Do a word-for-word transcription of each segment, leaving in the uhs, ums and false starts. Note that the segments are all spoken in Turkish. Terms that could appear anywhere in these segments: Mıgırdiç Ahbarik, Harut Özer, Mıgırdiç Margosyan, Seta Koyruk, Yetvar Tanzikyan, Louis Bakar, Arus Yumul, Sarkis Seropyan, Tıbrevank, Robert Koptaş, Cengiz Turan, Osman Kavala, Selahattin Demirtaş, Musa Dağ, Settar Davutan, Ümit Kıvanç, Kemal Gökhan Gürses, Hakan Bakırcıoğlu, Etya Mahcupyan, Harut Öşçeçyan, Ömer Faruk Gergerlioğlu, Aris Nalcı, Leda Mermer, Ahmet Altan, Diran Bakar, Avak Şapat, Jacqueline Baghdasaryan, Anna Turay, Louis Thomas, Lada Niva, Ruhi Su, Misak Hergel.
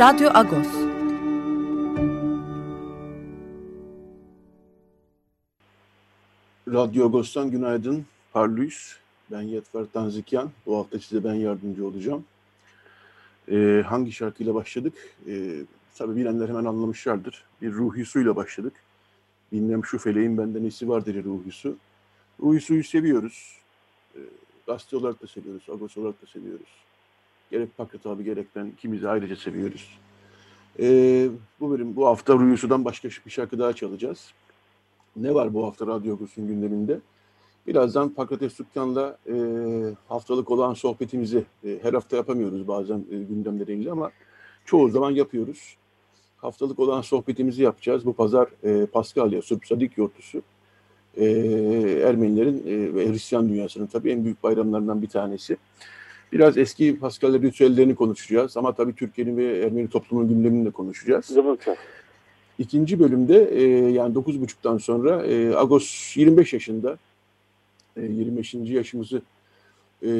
Radyo Agos. Radyo Agos'tan günaydın. Parlıyız. Ben Yetvar Tanzikyan. Bu hafta size ben yardımcı olacağım. Ee, hangi şarkıyla başladık? Ee, tabii bilenler hemen anlamışlardır. Bir Ruhi Su'yla başladık. Bilmem şu feleğin benden nesi var dedi Ruhi Su. Ruhi Su'yu seviyoruz. Ee, gazete olarak da seviyoruz. Agos olarak da seviyoruz. Gerek Pakrat abi gerek ben ikimizi ayrıca seviyoruz. Ee, bu bölüm bu hafta Ruhi Su'dan başka bir şarkı daha çalacağız. Ne var bu hafta Radyo Agos'un gündeminde? Birazdan Pakrat Estukyan'la e, haftalık olan sohbetimizi e, her hafta yapamıyoruz bazen e, gündemlere ilgili ama çoğu zaman yapıyoruz. Haftalık olan sohbetimizi yapacağız. Bu pazar e, Paskalya, Subsadik Yortusu. E, Ermenilerin e, ve Hristiyan dünyasının tabii en büyük bayramlarından bir tanesi. Biraz eski Paskalya ritüellerini konuşacağız ama tabii Türkiye'nin ve Ermeni toplumunun gündemini de konuşacağız. İkinci bölümde e, yani dokuz otuzdan sonra e, Agos yirmi beş yaşında, e, yirmi beşinci yaşımızı e,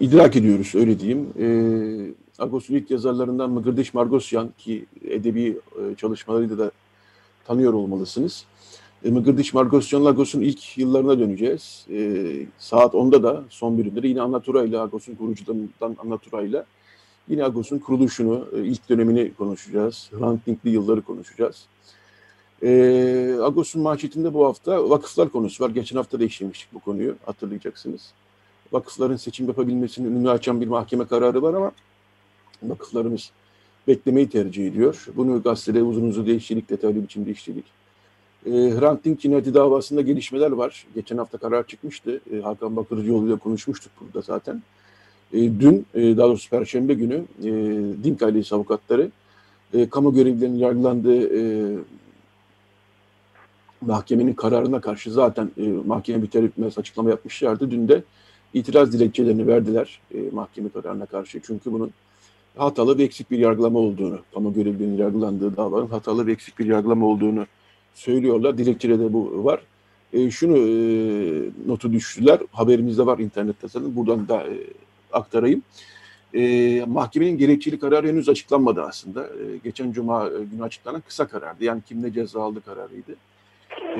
idrak ediyoruz öyle diyeyim. E, Agos'un ilk yazarlarından Mıgırdiç Margosyan ki edebi e, çalışmalarıyla da tanıyor olmalısınız. Mıgırdiç Margosyan'la Agos'un ilk yıllarına döneceğiz. E, saat onda da son bölümleri yine Anna Turay'la, Agos'un kurucudan Anna Turay'la yine Agos'un kuruluşunu, e, ilk dönemini konuşacağız. Hrant Dink'li yılları konuşacağız. E, Agos'un mahçetinde bu hafta vakıflar konusu var. Geçen hafta da işlemiştik bu konuyu hatırlayacaksınız. Vakıfların seçim yapabilmesinin önünü açan bir mahkeme kararı var ama vakıflarımız beklemeyi tercih ediyor. Bunu gazetede uzun uzun değiştirdik, detaylı biçimde işledik. E, Hrant Dink cinayeti davasında gelişmeler var. Geçen hafta karar çıkmıştı. E, Hakan Bakırcıoğlu ile konuşmuştuk burada zaten. E, dün, e, daha doğrusu Perşembe günü e, Dink ailesi avukatları e, kamu görevlilerinin yargılandığı e, mahkemenin kararına karşı zaten e, mahkeme biter bitmez açıklama yapmışlardı. Dün de itiraz dilekçelerini verdiler e, mahkeme kararına karşı. Çünkü bunun hatalı ve eksik bir yargılama olduğunu, kamu görevlilerinin yargılandığı davanın hatalı ve eksik bir yargılama olduğunu söylüyorlar. Dilekçede de bu var. E, şunu e, notu düştüler. Haberimizde var internette zaten. Buradan da e, aktarayım. E, mahkemenin gerekçeli kararı henüz açıklanmadı aslında. E, geçen cuma günü açıklanan kısa karardı. Yani kim ne ceza aldı kararıydı.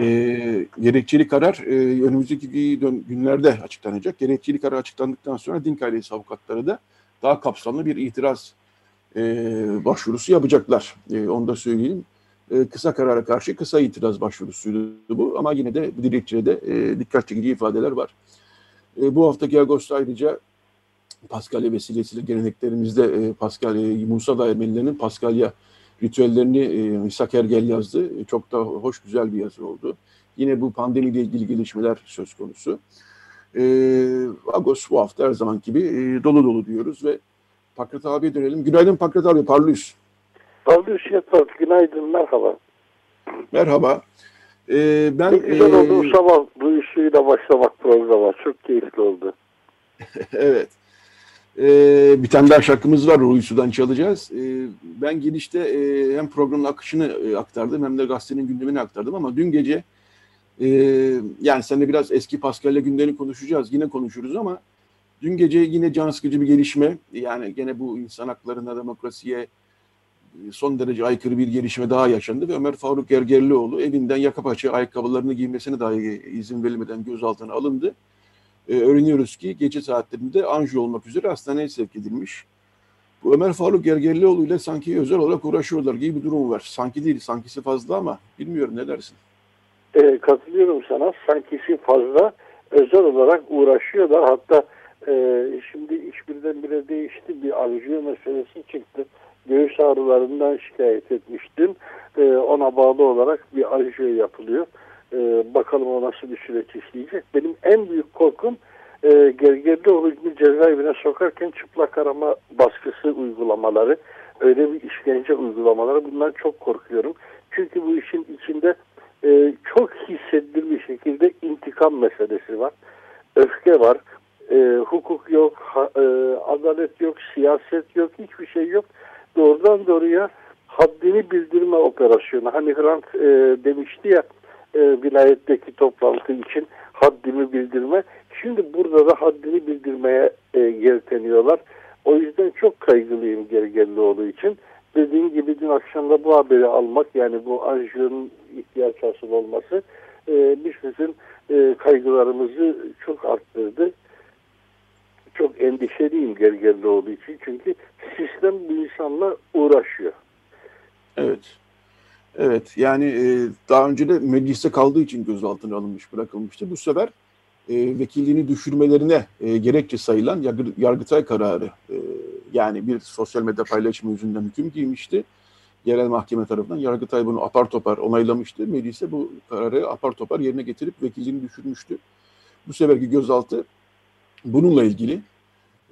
E, gerekçeli karar e, önümüzdeki günlerde açıklanacak. Gerekçeli karar açıklandıktan sonra Dink ailesi avukatları da daha kapsamlı bir itiraz e, başvurusu yapacaklar. E, onu da söyleyeyim. Kısa karara karşı kısa itiraz başvurusuydu bu ama yine de dilekçede e, dikkat çekici ifadeler var. E, bu haftaki Ağustos'ta ayrıca Paskalya vesilesiyle geleneklerimizde e, Paskalya, Musa Ermenilerinin Paskalya ritüellerini e, Misak Hergel yazdı. E, çok da hoş güzel bir yazı oldu. Yine bu pandemiyle ilgili gelişmeler söz konusu. E, Ağustos bu hafta her zaman gibi e, dolu dolu diyoruz ve Pakrat abiye dönelim. Günaydın Pakrat abi, parlıyız. Pavlus Yatvar, günaydın, merhaba. Merhaba. Ee, ben, çok güzel ee... oldu bu sabah duyusuyla başlamak programı. Çok keyifli oldu. Evet. Ee, bir tane daha şarkımız var, Ruhi Su'dan çalacağız. Ee, ben girişte e, hem programın akışını e, aktardım hem de gazetenin gündemini aktardım ama dün gece e, yani seninle biraz eski Paskalya gündemini konuşacağız, yine konuşuruz ama dün gece yine can sıkıcı bir gelişme. Yani gene bu insan haklarına, demokrasiye son derece aykırı bir gelişme daha yaşandı ve Ömer Faruk Gergerlioğlu evinden yaka paça ayakkabılarını giymesine dahi izin verilmeden gözaltına alındı. Ee, öğreniyoruz ki gece saatlerinde anjiyo olmak üzere hastaneye sevk edilmiş. Bu Ömer Faruk Gergerlioğlu ile sanki özel olarak uğraşıyorlar gibi bir durum var. Sanki değil, sankisi fazla ama bilmiyorum ne dersin? E, katılıyorum sana. Sankisi fazla, özel olarak uğraşıyorlar. Hatta e, şimdi iş birdenbire değişti. Bir anjiyo meselesi çıktı. Göğüs ağrılarından şikayet etmiştim. Ee, ona bağlı olarak bir anjiyo yapılıyor. Ee, bakalım o nasıl bir süreç işleyecek. Benim en büyük korkum e, Gergerlioğlu'nu cezaevine sokarken çıplak arama baskısı uygulamaları, öyle bir işkence uygulamaları, bundan çok korkuyorum. Çünkü bu işin içinde e, çok hissedilir bir şekilde intikam meselesi var. Öfke var. E, hukuk yok, ha, e, adalet yok, siyaset yok, hiçbir şey yok. Doğrudan doğruya haddini bildirme operasyonu. Hani Hrant e, demişti ya e, vilayetteki toplantı için haddimi bildirme. Şimdi burada da haddini bildirmeye e, yelteniyorlar. O yüzden çok kaygılıyım Gergerlioğlu için. Dediğim gibi dün akşamda bu haberi almak, yani bu anjiyonun ihtiyaç hasıl olması e, bizim e, kaygılarımızı çok arttırdı. Çok endişeliyim Gergerlioğlu için, çünkü sistem bu insanla uğraşıyor. Evet. Evet. Yani e, daha önce de mecliste kaldığı için gözaltına alınmış, bırakılmıştı. Bu sefer e, vekilliğini düşürmelerine e, gerekçe sayılan yargı, Yargıtay kararı, e, yani bir sosyal medya paylaşımı yüzünden hüküm giymişti. Yerel mahkeme tarafından Yargıtay bunu apar topar onaylamıştı. Meclise bu kararı apar topar yerine getirip vekilliğini düşürmüştü. Bu seferki gözaltı bununla ilgili.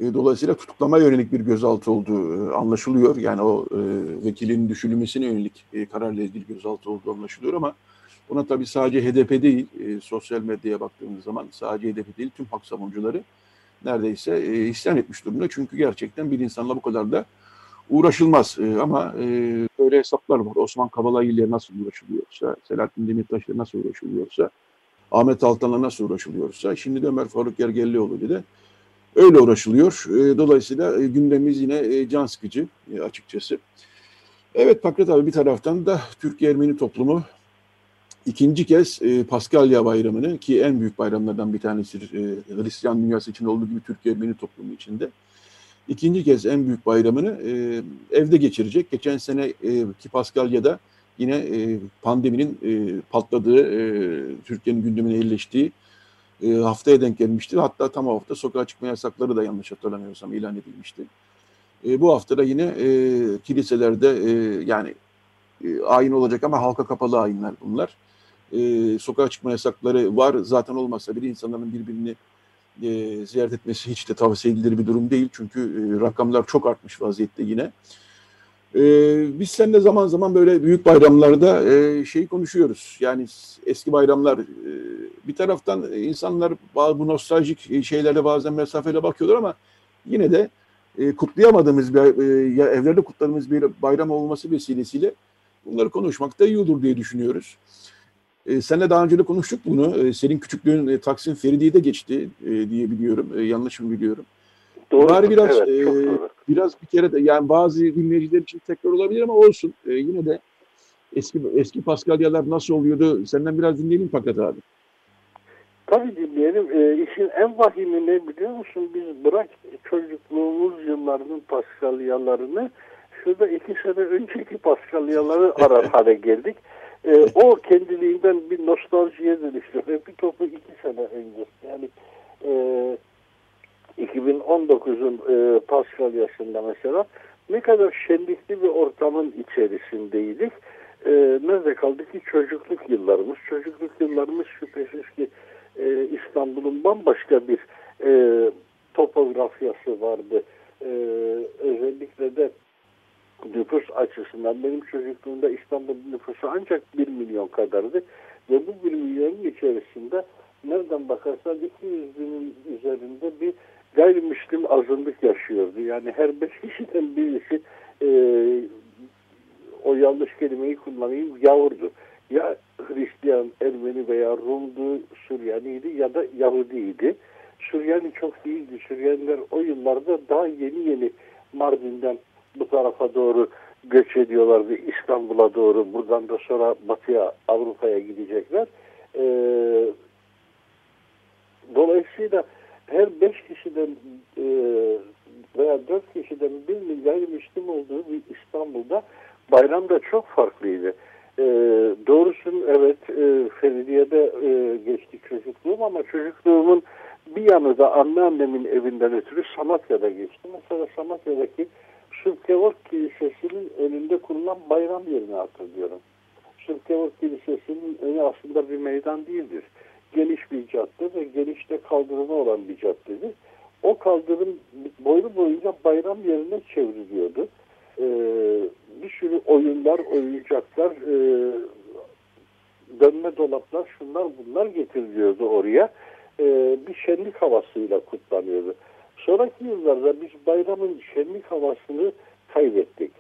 Dolayısıyla tutuklama yönelik bir gözaltı olduğu anlaşılıyor. Yani o e, vekilin düşürülmesine yönelik e, kararla ilgili gözaltı olduğu anlaşılıyor, ama buna tabii sadece H D P değil, e, sosyal medyaya baktığımız zaman sadece H D P değil, tüm hak savunucuları neredeyse e, isyan etmiş durumda. Çünkü gerçekten bir insanla bu kadar da uğraşılmaz. E, ama e, böyle hesaplar var. Osman Kavala ile nasıl uğraşılıyorsa, Selahattin Demirtaş ile nasıl uğraşılıyorsa, Ahmet Altan'la nasıl uğraşılıyorsa, şimdi de Ömer Faruk Gergerlioğlu ile de öyle uğraşılıyor. Dolayısıyla gündemimiz yine can sıkıcı açıkçası. Evet Pakrat abi, bir taraftan da Türk-Ermeni toplumu ikinci kez Paskalya bayramını, ki en büyük bayramlardan bir tanesi Hristiyan dünyası için olduğu gibi Türk-Ermeni toplumu içinde, ikinci kez en büyük bayramını evde geçirecek. Geçen seneki Paskalya'da yine pandeminin patladığı, Türkiye'nin gündemine yerleştiği haftaya denk gelmişti. Hatta tam o hafta sokağa çıkma yasakları da, yanlış hatırlamıyorsam, ilan edilmişti. E, bu hafta da yine e, kiliselerde e, yani e, ayin olacak ama halka kapalı ayinler bunlar. E, sokağa çıkma yasakları var. Zaten olmazsa bile insanların birbirini e, ziyaret etmesi hiç de tavsiye edilir bir durum değil. Çünkü e, rakamlar çok artmış vaziyette yine. Ee, biz seninle zaman zaman böyle büyük bayramlarda e, şeyi konuşuyoruz. Yani eski bayramlar, e, bir taraftan insanlar bu nostaljik şeylere bazen mesafeyle bakıyorlar, ama yine de e, kutlayamadığımız, bir, e, evlerde kutladığımız bir bayram olması vesilesiyle bunları konuşmak da iyi olur diye düşünüyoruz. E, seninle daha önce de konuştuk bunu. E, senin küçüklüğün e, Taksim Feridi'de geçti e, diye biliyorum. E, yanlış mı biliyorum? Doğru. Bari biraz, evet, e, doğru. Biraz bir kere de, yani bazı dinleyiciler için tekrar olabilir ama olsun. E, yine de eski eski Paskalyalar nasıl oluyordu? Senden biraz dinleyelim Pakrat abi. Tabii dinleyelim. E, işin en vahimi ne biliyor musun? Biz bırak çocukluğumuz yıllarının Paskalyalarını, şurada iki sene önceki Paskalyaları arar hale geldik. E, o kendiliğinden bir nostaljiye dönüştü. Bir topu iki sene önce. Yani e, iki bin on dokuzun e, Paskalya'sında mesela ne kadar şenlikli bir ortamın içerisindeydik. E, nerede kaldı ki çocukluk yıllarımız? Çocukluk yıllarımız şüphesiz ki e, İstanbul'un bambaşka bir e, topografyası vardı. E, özellikle de nüfus açısından. Benim çocukluğumda İstanbul'un nüfusu ancak bir milyon kadardı. Ve bu bir milyonun içerisinde nereden bakarsan iki yüz binin üzerinde bir gayrimüslim azınlık yaşıyordu. Yani her beş kişiden birisi e, o yanlış kelimeyi kullanayım, yavurdu. Ya Hristiyan, Ermeni veya Rum'du, Suryaniydi ya da Yahudiydi. Süryani çok değildi. Süryaniler o yıllarda daha yeni yeni Mardin'den bu tarafa doğru göç ediyorlardı. İstanbul'a doğru, buradan da sonra Batı'ya, Avrupa'ya gidecekler. E, dolayısıyla her beş kişiden e, veya dört kişiden birinin gayrimüslim olduğu bir İstanbul'da bayram da çok farklıydı. E, doğrusu evet e, Feridiye'de e, geçti çocukluğum, ama çocukluğumun bir yanı da anneannemin evinden ötürü Samatya'da geçti. Mesela Samatya'daki Sırkevork Kilisesi'nin önünde kurulan bayram yerini hatırlıyorum. Sırkevork Kilisesi'nin önü aslında bir meydan değildir. geniş bir cadde ve genişte kaldırımı olan bir caddedir. O kaldırım boylu boyunca bayram yerine çevriliyordu. Ee, bir sürü oyunlar, oyuncaklar, e, dönme dolaplar, şunlar bunlar getiriliyordu oraya. Ee, bir şenlik havasıyla kutlanıyordu. Sonraki yıllarda biz bayramın şenlik havasını kaybettik.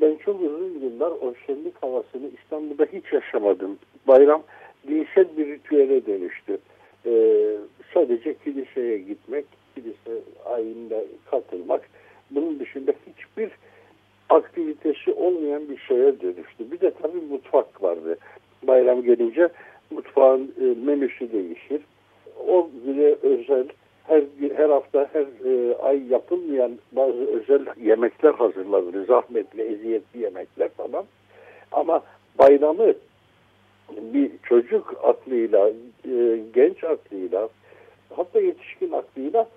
Ben çok uzun yıllar o şenlik havasını İstanbul'da hiç yaşamadım. Bayram dinsel bir ritüele dönüştü. Ee, sadece kiliseye gitmek, kilise ayinine katılmak, bunun dışında hiçbir aktivitesi olmayan bir şeye dönüştü. Bir de tabii mutfak vardı. Bayram gelince mutfağın e, menüsü değişir. O güne özel her her hafta her e, ay yapılmayan bazı özel yemekler hazırlanır. Zahmetli, eziyetli yemekler falan. Ama bayramı bir çocuk aklıyla, e, genç aklıyla, hatta yetişkin aklıyla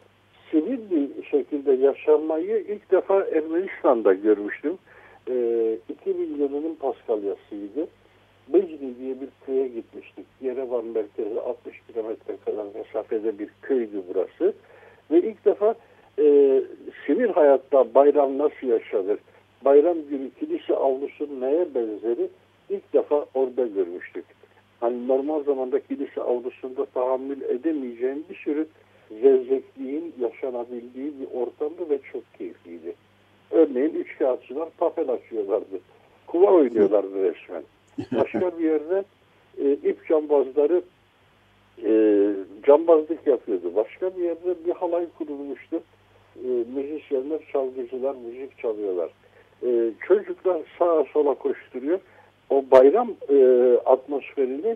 sivil bir şekilde yaşanmayı ilk defa Ermenistan'da görmüştüm. E, iki bin yılının Paskalyasıydı. Becri diye bir köye gitmiştik. Yerevan merkezi altmış kilometre kadar mesafede bir köydü burası. Ve ilk defa e, sivil hayatta bayram nasıl yaşanır? Bayram günü kilise avlusunun neye benzeri? İlk defa orada görmüştük. Hani normal zamanda kilise avlusunda tahammül edemeyeceğim bir sürü zevzekliğin yaşanabildiği bir ortamdı ve çok keyifliydi. Örneğin üç kağıtçılar papel açıyorlardı. Kuva oynuyorlardı resmen. Başka bir yerde e, ip cambazları e, cambazlık yapıyordu. Başka bir yerde bir halay kurulmuştu. E, müzisyenler, çalgıcılar müzik çalıyorlar. E, çocuklar sağa sola koşturuyor. O bayram e, atmosferini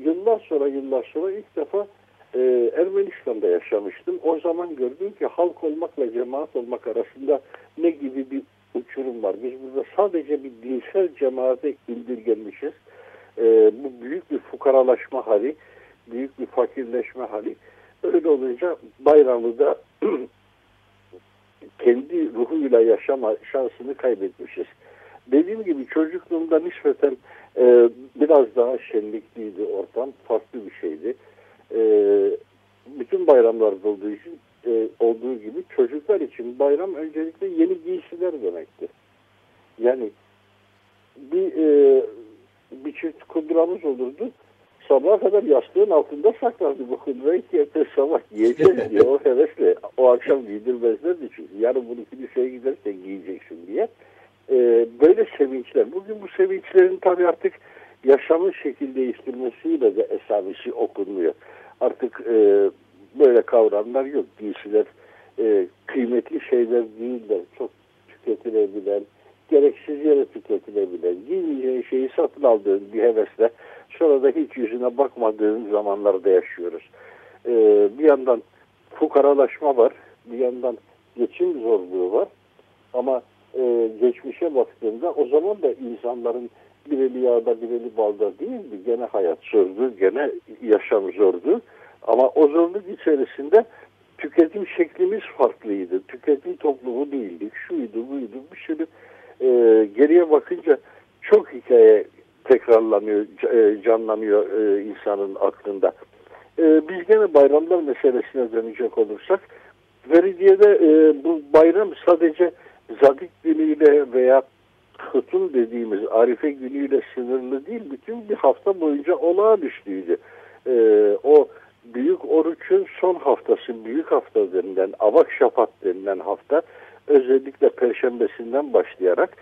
yıllar sonra yıllar sonra ilk defa e, Ermenistan'da yaşamıştım. O zaman gördüm ki halk olmakla cemaat olmak arasında ne gibi bir uçurum var. Biz burada sadece bir dinsel cemaate indirgenmişiz. E, bu büyük bir fukaralaşma hali, büyük bir fakirleşme hali. Öyle olunca bayramı da kendi ruhuyla yaşama şansını kaybetmişiz. Dediğim gibi çocukluğumda nispeten e, biraz daha şenlikliydi ortam. Farklı bir şeydi. E, bütün bayramlarda olduğu için e, olduğu gibi çocuklar için bayram öncelikle yeni giysiler demekti. Yani bir e, bir çift kundramız olurdu. Sabaha kadar yastığın altında saklardı bu kundrayı ki ertesi sabah giyeceğiz diye o hevesle. O akşam giydirmezlerdi çünkü. Yarın bunu kiliseye gidersen giyeceksin diye. Ee, böyle sevinçler. Bugün bu sevinçlerin tabii artık yaşamın şekil değiştirmesiyle de esamesi okunmuyor. Artık e, böyle kavramlar yok. Giysiler e, kıymetli şeyler değiller. Çok tüketilebilen, gereksiz yere tüketilebilen, giymeyeceğin şeyi satın aldığın bir hevesle sonra da hiç yüzüne bakmadığın zamanlarda yaşıyoruz. E, bir yandan fukaralaşma var, bir yandan geçim zorluğu var ama Ee, geçmişe baktığımda o zaman da insanların bireli yağda bireli balda değildi. Gene hayat zordu, gene yaşam zordu. Ama o zorluk içerisinde tüketim şeklimiz farklıydı. Tüketim toplumu değildik. Şuydu, buydu. Bir sürü e, geriye bakınca çok hikaye tekrarlanıyor, canlanıyor e, insanın aklında. E, biz gene bayramlar meselesine dönecek olursak Veridiye'de e, bu bayram sadece Zadik günüyle veya Hıtun dediğimiz Arife günüyle sınırlı değil, bütün bir hafta boyunca olağanüstüydü. Ee, o büyük oruçun son haftası, büyük hafta denilen, Avak Şapat denilen hafta özellikle Perşembesinden başlayarak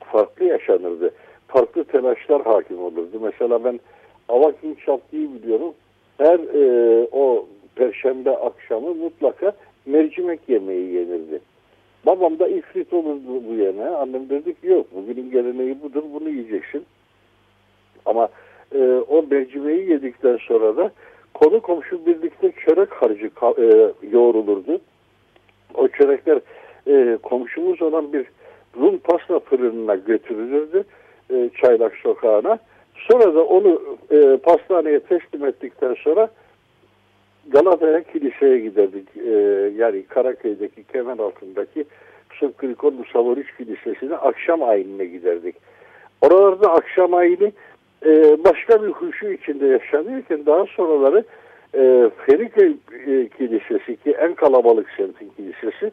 farklı yaşanırdı. Farklı telaşlar hakim olurdu. Mesela ben Avak'ın çatlıyı biliyorum. Her e, o Perşembe akşamı mutlaka mercimek yemeği yenirdi. Babam da ifrit olurdu bu yemeğe. Annem dedi ki yok, bugünün geleneği budur, bunu yiyeceksin. Ama e, o mercimeği yedikten sonra da konu komşu birlikte çörek harcı e, yoğrulurdu. O çörekler e, komşumuz olan bir Rum pasta fırınına götürülürdü, e, Çaylak Sokağı'na. Sonra da onu e, pastaneye teslim ettikten sonra Galata'ya kiliseye giderdik. Ee, yani Karaköy'deki, kemer altındaki Sırkırikon Musavoriç Kilisesi'ne akşam ayinine giderdik. Oralarda akşam ayini e, başka bir huşu içinde yaşanıyorken daha sonraları e, Feriköy e, Kilisesi, ki en kalabalık semtin kilisesi,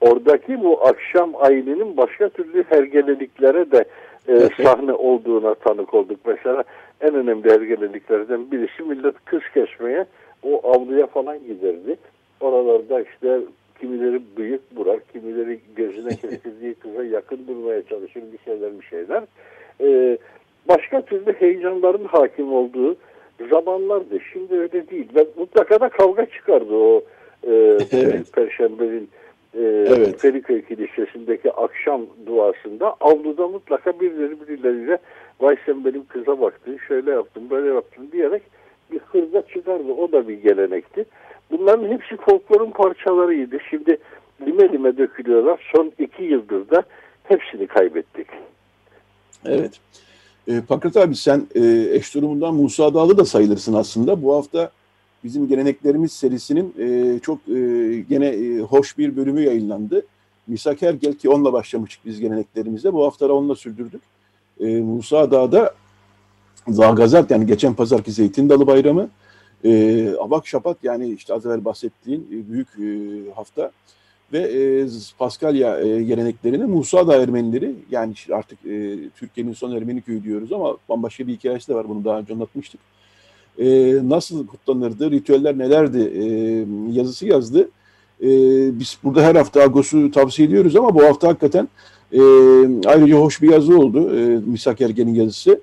oradaki bu akşam ayininin başka türlü hergeleliklere de e, sahne olduğuna tanık olduk. Mesela en önemli hergeleliklerden birisi, millet kız kesmeye o avluya falan giderdi. Oralarda işte kimileri bıyık burar, kimileri gözüne kesildiği kıza yakın durmaya çalışır, bir şeyler bir şeyler. Ee, başka türlü heyecanların hakim olduğu zamanlardı. Şimdi öyle değil. Ben, mutlaka da kavga çıkardı o e, evet. Perşembenin e, evet. Feriköy Kilisesi'ndeki akşam duasında. Avluda mutlaka birileri birileriyle "Vay sen benim kıza baktın, şöyle yaptın, böyle yaptın" diyerek bir hırda çıkardı. O da bir gelenekti. Bunların hepsi folklorun parçalarıydı. Şimdi lime lime dökülüyorlar. Son iki yıldır da hepsini kaybettik. Evet. E, Pakrat abi, sen e, eş durumundan Musa Dağlı da sayılırsın aslında. Bu hafta bizim geleneklerimiz serisinin e, çok e, gene e, hoş bir bölümü yayınlandı. Misak Hergel, ki onunla başlamıştık biz geleneklerimizde. Bu hafta onunla sürdürdük. E, Musa Dağ'da Zagazat, yani geçen pazarki Zeytin Dalı Bayramı, E, Abak Şapat, yani işte az evvel bahsettiğin büyük e, hafta ve e, Paskalya e, geleneklerine Musa Dağ Ermenileri, yani artık e, Türkiye'nin son Ermeni köyü diyoruz ama bambaşka bir hikayesi de var, bunu daha önce anlatmıştık. E, nasıl kutlanırdı, ritüeller nelerdi e, yazısı yazdı. E, biz burada her hafta Agos'u tavsiye ediyoruz ama bu hafta hakikaten e, ayrıca hoş bir yazı oldu, e, Misak Ergen'in yazısı.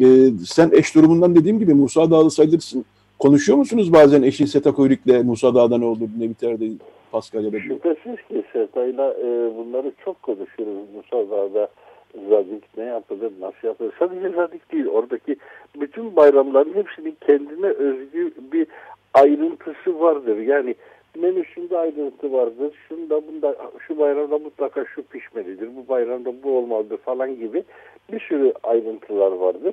E, sen eş durumundan, dediğim gibi, Musa Dağlı sayılırsın. Konuşuyor musunuz bazen eşin Seta Koyruk'la, Musa Dağ'da ne oldu, ne biterdi, Paskalya'da? Şüphesiz ki Seta'yla e, bunları çok konuşuyoruz. Musa Dağ'da zadik ne yapılır, nasıl yapılır? Sadece zadik değil, oradaki bütün bayramların hepsinin kendine özgü bir ayrıntısı vardır. Yani menüsünde ayrıntı vardır, şunda bunda, şu bayramda mutlaka şu pişmelidir, bu bayramda bu olmalıdır falan gibi bir sürü ayrıntılar vardır.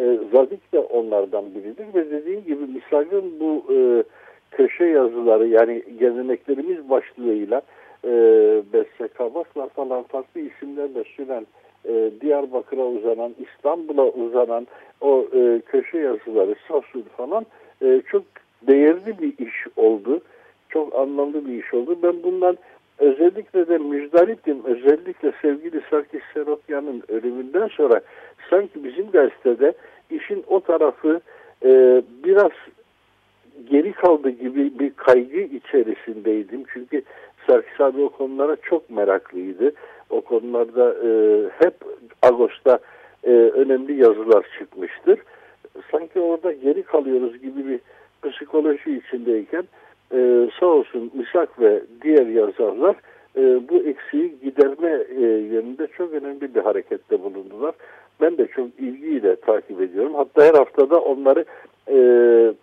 E, zadik de onlardan biridir ve dediğim gibi Misak'ın bu e, köşe yazıları, yani geleneklerimiz başlığıyla e, Bessekabak'la falan farklı isimlerle süren, e, Diyarbakır'a uzanan, İstanbul'a uzanan o e, köşe yazıları, Sasun falan e, çok değerli bir iş oldu. Çok anlamlı bir iş oldu. Ben bundan özellikle de müjdariptim. Özellikle sevgili Sarkis Seropyan'ın ölümünden sonra sanki bizim gazetede işin o tarafı e, biraz geri kaldı gibi bir kaygı içerisindeydim. Çünkü Sarkis abi o konulara çok meraklıydı. O konularda e, hep Ağustos'ta e, önemli yazılar çıkmıştır. Sanki orada geri kalıyoruz gibi bir psikoloji içindeyken Ee, sağ olsun Misak ve diğer yazarlar e, bu eksiği giderme e, yönünde çok önemli bir harekette bulundular. Ben de çok ilgiyle takip ediyorum. Hatta her haftada onları e,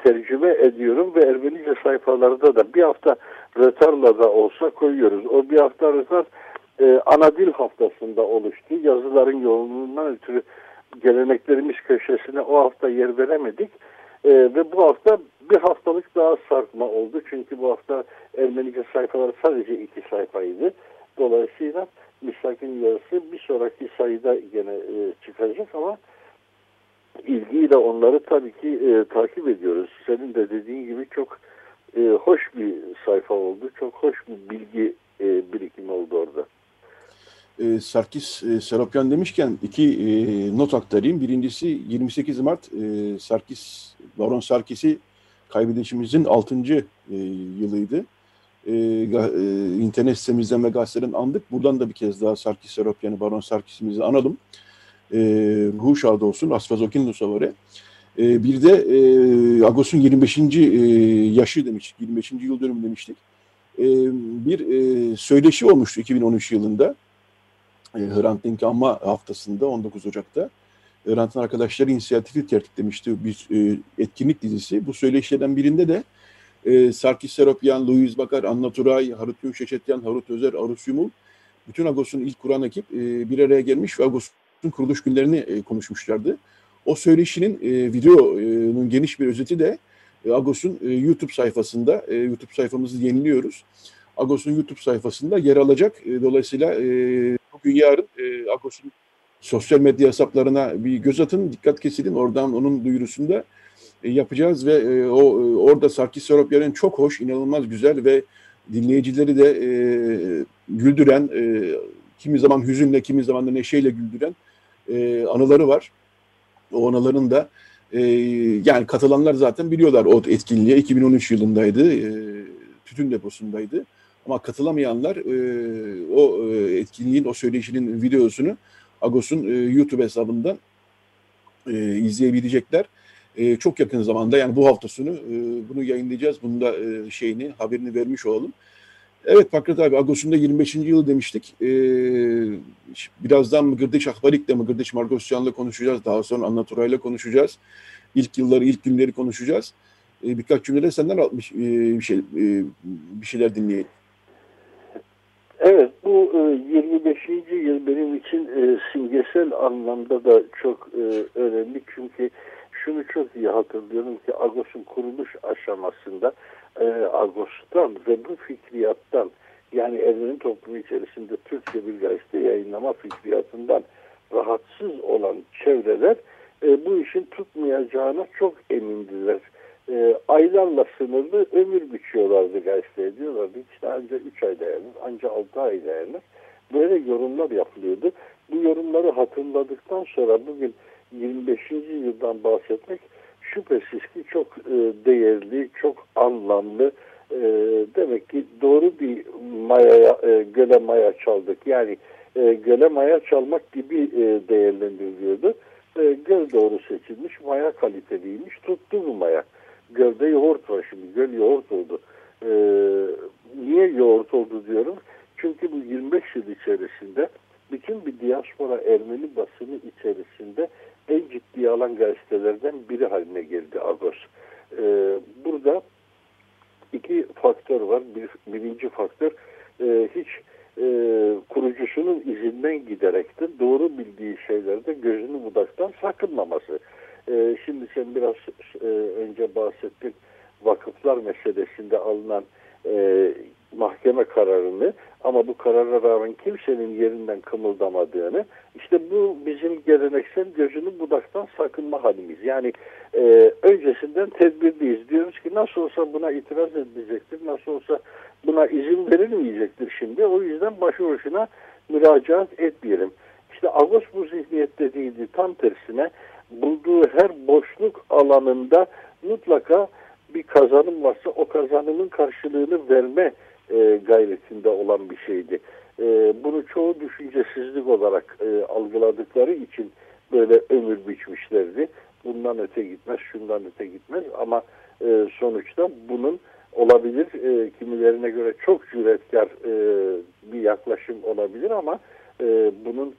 tercüme ediyorum ve Ermenice sayfalarda da bir hafta rötarla da olsa koyuyoruz. O bir hafta rötar e, ana dil haftasında oluştu. Yazıların yoğunluğundan ötürü geleneklerimiz köşesine o hafta yer veremedik. Ee, ve bu hafta bir haftalık daha sarkma oldu. Çünkü bu hafta Ermenice sayfaları sadece iki sayfaydı. Dolayısıyla Misak'ın yazısı bir sonraki sayıda gene e, çıkacak ama ilgiyle onları tabii ki e, takip ediyoruz. Senin de dediğin gibi çok e, hoş bir sayfa oldu. Çok hoş bir bilgi e, birikimi oldu orada. E, Sarkis e, Seropyan demişken iki e, not aktarayım. Birincisi yirmi sekiz Mart e, Sarkis, Baron Sarkis'i kaybedişimizin altıncı E, yılıydı. E, e, internet sitemizden ve gazeteden andık. Buradan da bir kez daha Sarkis Seropyan'ı, Baron Sarkis'imizi analım. E, ruhu şad olsun. Asfazokin Nusavar'ı. E, bir de e, Agos'un yirmi beşinci E, yaşı demiştik. yirmi beşinci yıl dönümü demiştik. E, bir e, söyleşi olmuştu iki bin on üç yılında. Hrant Dink anma haftasında on dokuz Ocak'ta Hrant'ın arkadaşları inisiyatifi tertiplemişti bir e, etkinlik dizisi. Bu söyleşilerden birinde de e, Sarkis Seropyan, Louis Bakar, Anna Turay, Harut Öşçeçyan, Harut Özer, Arus Yumul, bütün Agos'un ilk kuran ekip e, bir araya gelmiş ve Agos'un kuruluş günlerini e, konuşmuşlardı. O söyleşinin e, videonun geniş bir özeti de e, Agos'un e, YouTube sayfasında, e, YouTube sayfamızı yeniliyoruz. Agos'un YouTube sayfasında yer alacak. Dolayısıyla e, bugün yarın e, Agos'un sosyal medya hesaplarına bir göz atın, dikkat kesilin. Oradan onun duyurusunda yapacağız ve o orada Sarkis Seropyan'ın çok hoş, inanılmaz güzel ve dinleyicileri de e, güldüren, e, kimi zaman hüzünle, kimi zaman da neşeyle güldüren e, anıları var. O anıların da e, yani katılanlar zaten biliyorlar o etkinliğe. iki bin on üç yılındaydı, e, tütün deposundaydı. Ama katılamayanlar e, o etkinliğin, o söyleşinin videosunu Agos'un e, YouTube hesabından e, izleyebilecekler. E, çok yakın zamanda, yani bu hafta sonu e, bunu yayınlayacağız. Bunun da e, şeyini, haberini vermiş olalım. Evet Pakrat abi, Agos'un da yirmi beşinci yılı demiştik. E, birazdan Mıgırdiç Ahbarik'le, Mıgırdiç Margosyan'la konuşacağız. Daha sonra Anna Turay'la konuşacağız. İlk yılları, ilk günleri konuşacağız. E, birkaç cümlede senden altmış, e, bir, şey, e, bir şeyler dinleyelim. Evet, bu yirmi beşinci yıl benim için e, simgesel anlamda da çok e, önemli. Çünkü şunu çok iyi hatırlıyorum ki Agos'un kuruluş aşamasında e, Agos'tan ve bu fikriyattan, yani evrenin toplumu içerisinde Türkçe bir gazete yayınlama fikriyatından rahatsız olan çevreler e, bu işin tutmayacağına çok emindiler. E, aylarla sınırlı ömür biçiyorlardı gazeteye, diyorlardı işte ancak üç ay dayanır, ancak altı ay dayanır. Böyle yorumlar yapılıyordu. Bu yorumları hatırladıktan sonra bugün yirmi beşinci yıldan bahsetmek şüphesiz ki çok e, değerli, çok anlamlı. E, demek ki doğru bir mayaya, e, göle maya çaldık. Yani e, göle maya çalmak gibi e, değerlendiriliyordu. E, göl doğru seçilmiş, maya kaliteliymiş, tuttu bu maya. Gölde yoğurt var şimdi. Göl yoğurt oldu. Ee, niye yoğurt oldu diyorum? Çünkü bu yirmi beş yıl içerisinde bütün bir diaspora Ermeni basını içerisinde en ciddi alan gazetelerden biri haline geldi Agos. Ee, burada iki faktör var. Bir, birinci faktör e, hiç e, kurucusunun izinden giderek de doğru bildiği şeylerde gözünü budaktan sakınmaması. Ee, şimdi sen biraz e, önce bahsettin, vakıflar meselesinde alınan e, mahkeme kararını, ama bu karara rağmen kimsenin yerinden kımıldamadığını, işte bu bizim geleneksel gözünü budaktan sakınma halimiz. Yani e, öncesinden tedbirliyiz, diyoruz ki nasıl olsa buna itiraz edilecektir, nasıl olsa buna izin verilmeyecektir şimdi, o yüzden başvuruşuna müracaat etmeyelim. İşte Agos bu zihniyette değildi, tam tersine bulduğu her boşluk alanında mutlaka bir kazanım varsa o kazanımın karşılığını verme e, gayretinde olan bir şeydi. E, bunu çoğu düşüncesizlik olarak e, algıladıkları için böyle ömür biçmişlerdi. Bundan öte gitmez, şundan öte gitmez, ama e, sonuçta bunun olabilir, e, kimilerine göre çok cüretkar e, bir yaklaşım olabilir, ama e, bunun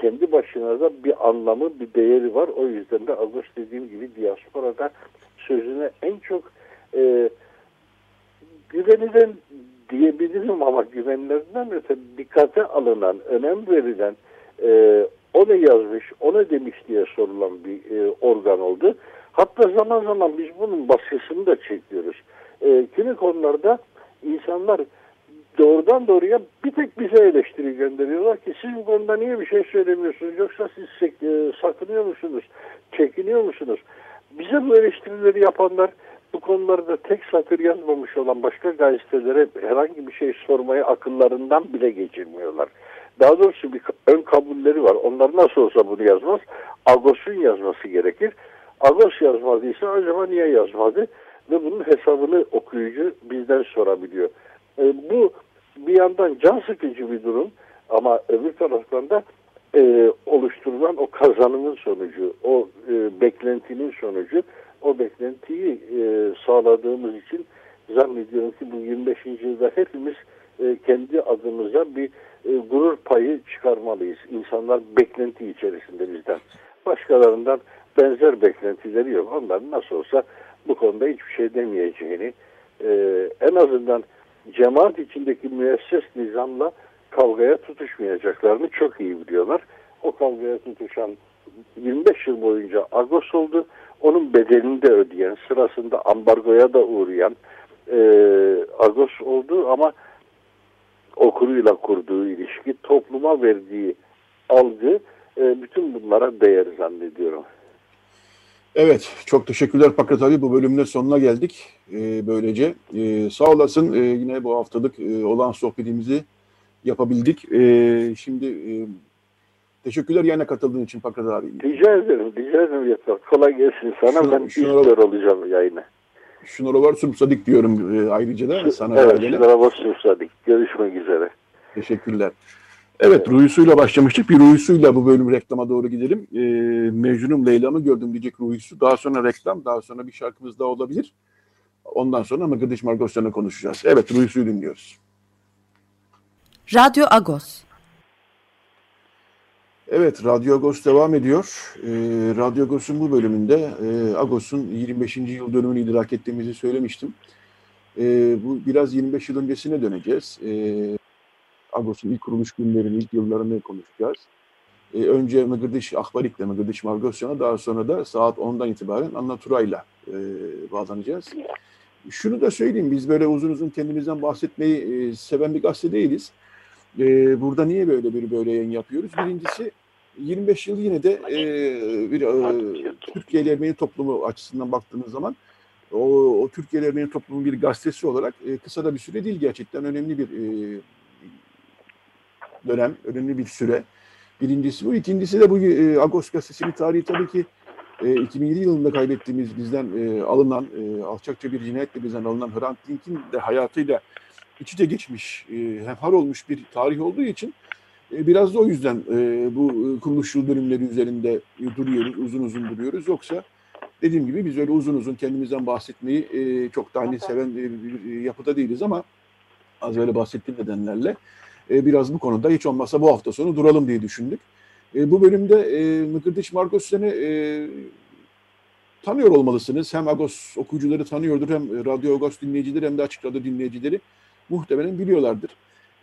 kendi başına da bir anlamı, bir değeri var. O yüzden de Agos, dediğim gibi, diasporada sözüne en çok e, güvenilen diyebilirim, ama güvenlerden öte dikkate alınan, önem verilen, e, o ne yazmış, o ne demiş diye sorulan bir e, organ oldu. Hatta zaman zaman biz bunun baskısını da çekiyoruz. E, kimi konularda insanlar doğrudan doğruya bir tek bize eleştiri gönderiyorlar ki siz bu konuda niye bir şey söylemiyorsunuz, yoksa siz sakınıyor musunuz, çekiniyor musunuz? Bize bu eleştirileri yapanlar bu konularda tek satır yazmamış olan başka gazetelere herhangi bir şey sormayı akıllarından bile geçirmiyorlar. Daha doğrusu bir ön kabulleri var. Onlar nasıl olsa bunu yazmaz, Agos'un yazması gerekir. Agos yazmadıysa acaba niye yazmadı? Ve bunun hesabını okuyucu bizden sorabiliyor. E, bu bir yandan can sıkıcı bir durum, ama öbür taraftan da e, oluşturulan o kazanımın sonucu, o e, beklentinin sonucu, o beklentiyi e, sağladığımız için zannediyorum ki bu yirmi beşinci yılda hepimiz e, kendi adımıza bir e, gurur payı çıkarmalıyız. İnsanlar beklenti içerisinde bizden. Başkalarından benzer beklentileri yok. Onların nasıl olsa bu konuda hiçbir şey demeyeceğini, e, en azından cemaat içindeki müesses nizamla kavgaya tutuşmayacaklarını çok iyi biliyorlar. O kavgaya tutuşan yirmi beş yıl boyunca Agos oldu. Onun bedelini de ödeyen, sırasında ambargoya da uğrayan e, Agos oldu, ama okuruyla kurduğu ilişki, topluma verdiği algı e, bütün bunlara değer zannediyorum. Evet, çok teşekkürler Pakrat abi. Bu bölümün sonuna geldik e, böylece. E, sağ olasın, e, yine bu haftalık e, olan sohbetimizi yapabildik. E, şimdi e, teşekkürler yine katıldığın için Pakrat abi. Rica ederim, rica ederim Yetvar. Kolay gelsin sana. Şuna, ben şuna... ilk olacağım yayına. Şunaravar sümsadik diyorum e, ayrıca da sana. Evet, şunaravar sümsadik. Görüşmek üzere. Teşekkürler. Evet, Ruhisu'yla başlamıştık. Bir Ruhisu'yla bu bölüm reklama doğru gidelim. E, Mecnun'um Leyla'mı gördüm diyecek Ruhisu. Daha sonra reklam, daha sonra bir şarkımız daha olabilir. Ondan sonra Mıgırdiç Margosyan'la konuşacağız. Evet, Ruhisu'yu dinliyoruz. Radyo Agos. Evet, Radyo Agos devam ediyor. E, Radyo Agos'un bu bölümünde e, Agos'un yirmi beşinci yıl dönümünü idrak ettiğimizi söylemiştim. E, bu biraz yirmi beş yıl öncesine döneceğiz. E, Agos'un ilk kuruluş günlerini, ilk yıllarını konuşacağız. E, önce Mıgırdiç Ahbarik'le, Mıgırdiç Margosyan'a, daha sonra da saat ondan itibaren Anna Turay'la e, bağlanacağız. Şunu da söyleyeyim, biz böyle uzun uzun kendimizden bahsetmeyi e, seven bir gazete değiliz. E, burada niye böyle bir böyle yayın yapıyoruz? Birincisi, yirmi beş yıl yine de e, bir e, Türkiye'li Ermeni toplumu açısından baktığınız zaman o, o Türkiye'li Ermeni toplumun bir gazetesi olarak e, kısa da bir süre değil, gerçekten önemli bir e, dönem, önemli bir süre. Birincisi bu. İkincisi de bu e, Agos gazetesinin tarihi tabii ki e, iki bin yedi yılında kaybettiğimiz, bizden e, alınan, e, alçakça bir cinayetle bizden alınan Hrant Dink'in de hayatıyla iç içe geçmiş, e, hemhal olmuş bir tarih olduğu için e, biraz da o yüzden e, bu kuruluş yıl dönümleri üzerinde e, duruyoruz, uzun uzun duruyoruz. Yoksa dediğim gibi biz öyle uzun uzun kendimizden bahsetmeyi e, çok da hani seven e, bir yapıda değiliz ama az öyle bahsettiğim nedenlerle e, biraz bu konuda hiç olmazsa bu hafta sonu duralım diye düşündük. E, bu bölümde e, Mıgırdiç Margosyan'ı e, tanıyor olmalısınız. Hem Agos okuyucuları tanıyordur, hem Radyo Agos dinleyicileri, hem de Açık Radyo dinleyicileri muhtemelen biliyorlardır.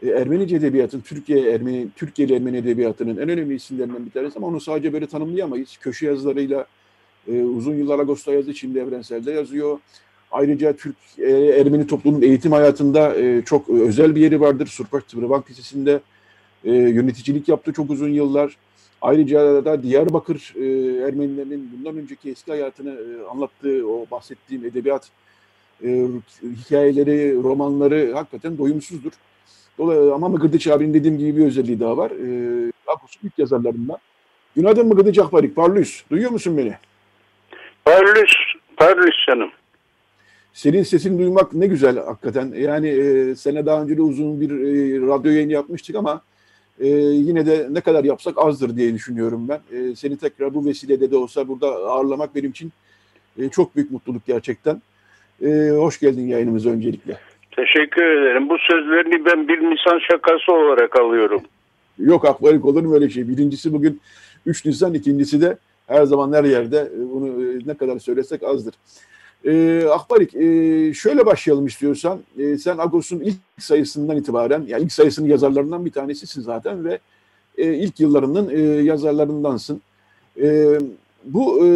Ee, Ermenice edebiyatın, Türkiye Ermeni, Türkiye'li Ermeni edebiyatının en önemli isimlerinden bir tanesi ama onu sadece böyle tanımlayamayız. Köşe yazılarıyla e, uzun yıllar Agos'ta yazdı, şimdi Evrensel'de yazıyor. Ayrıca Türk e, Ermeni toplumunun eğitim hayatında e, çok e, özel bir yeri vardır. Surpak Tıbırbank Lisesi'nde e, yöneticilik yaptı çok uzun yıllar. Ayrıca da Diyarbakır e, Ermenilerinin bundan önceki eski hayatını e, anlattığı o bahsettiğim edebiyat E, hikayeleri, romanları hakikaten doyumsuzdur. Dolayısıyla, ama Mıgırdiç abinin dediğim gibi bir özelliği daha var. E, Agos'un ilk yazarlarından. Günaydın Mıgırdiç Ahbarik, Parlus. Duyuyor musun beni? Parlus, Parlus canım. Senin sesini duymak ne güzel hakikaten. Yani e, sene daha önce de uzun bir e, radyo yayını yapmıştık ama e, yine de ne kadar yapsak azdır diye düşünüyorum ben. E, seni tekrar bu vesilede de olsa burada ağırlamak benim için e, çok büyük mutluluk gerçekten. Ee, hoş geldin yayınımıza öncelikle. Teşekkür ederim. Bu sözlerini ben bir Nisan şakası olarak alıyorum. Yok Akbarik, olur mu öyle şey? Birincisi bugün üç Nisan, ikincisi de her zaman her yerde. Bunu ne kadar söylesek azdır. Ee, Akbarik, e, şöyle başlayalım istiyorsan. E, sen Agos'un ilk sayısından itibaren, yani ilk sayısının yazarlarından bir tanesisin zaten ve e, ilk yıllarının e, yazarlarındansın. Evet. Bu e,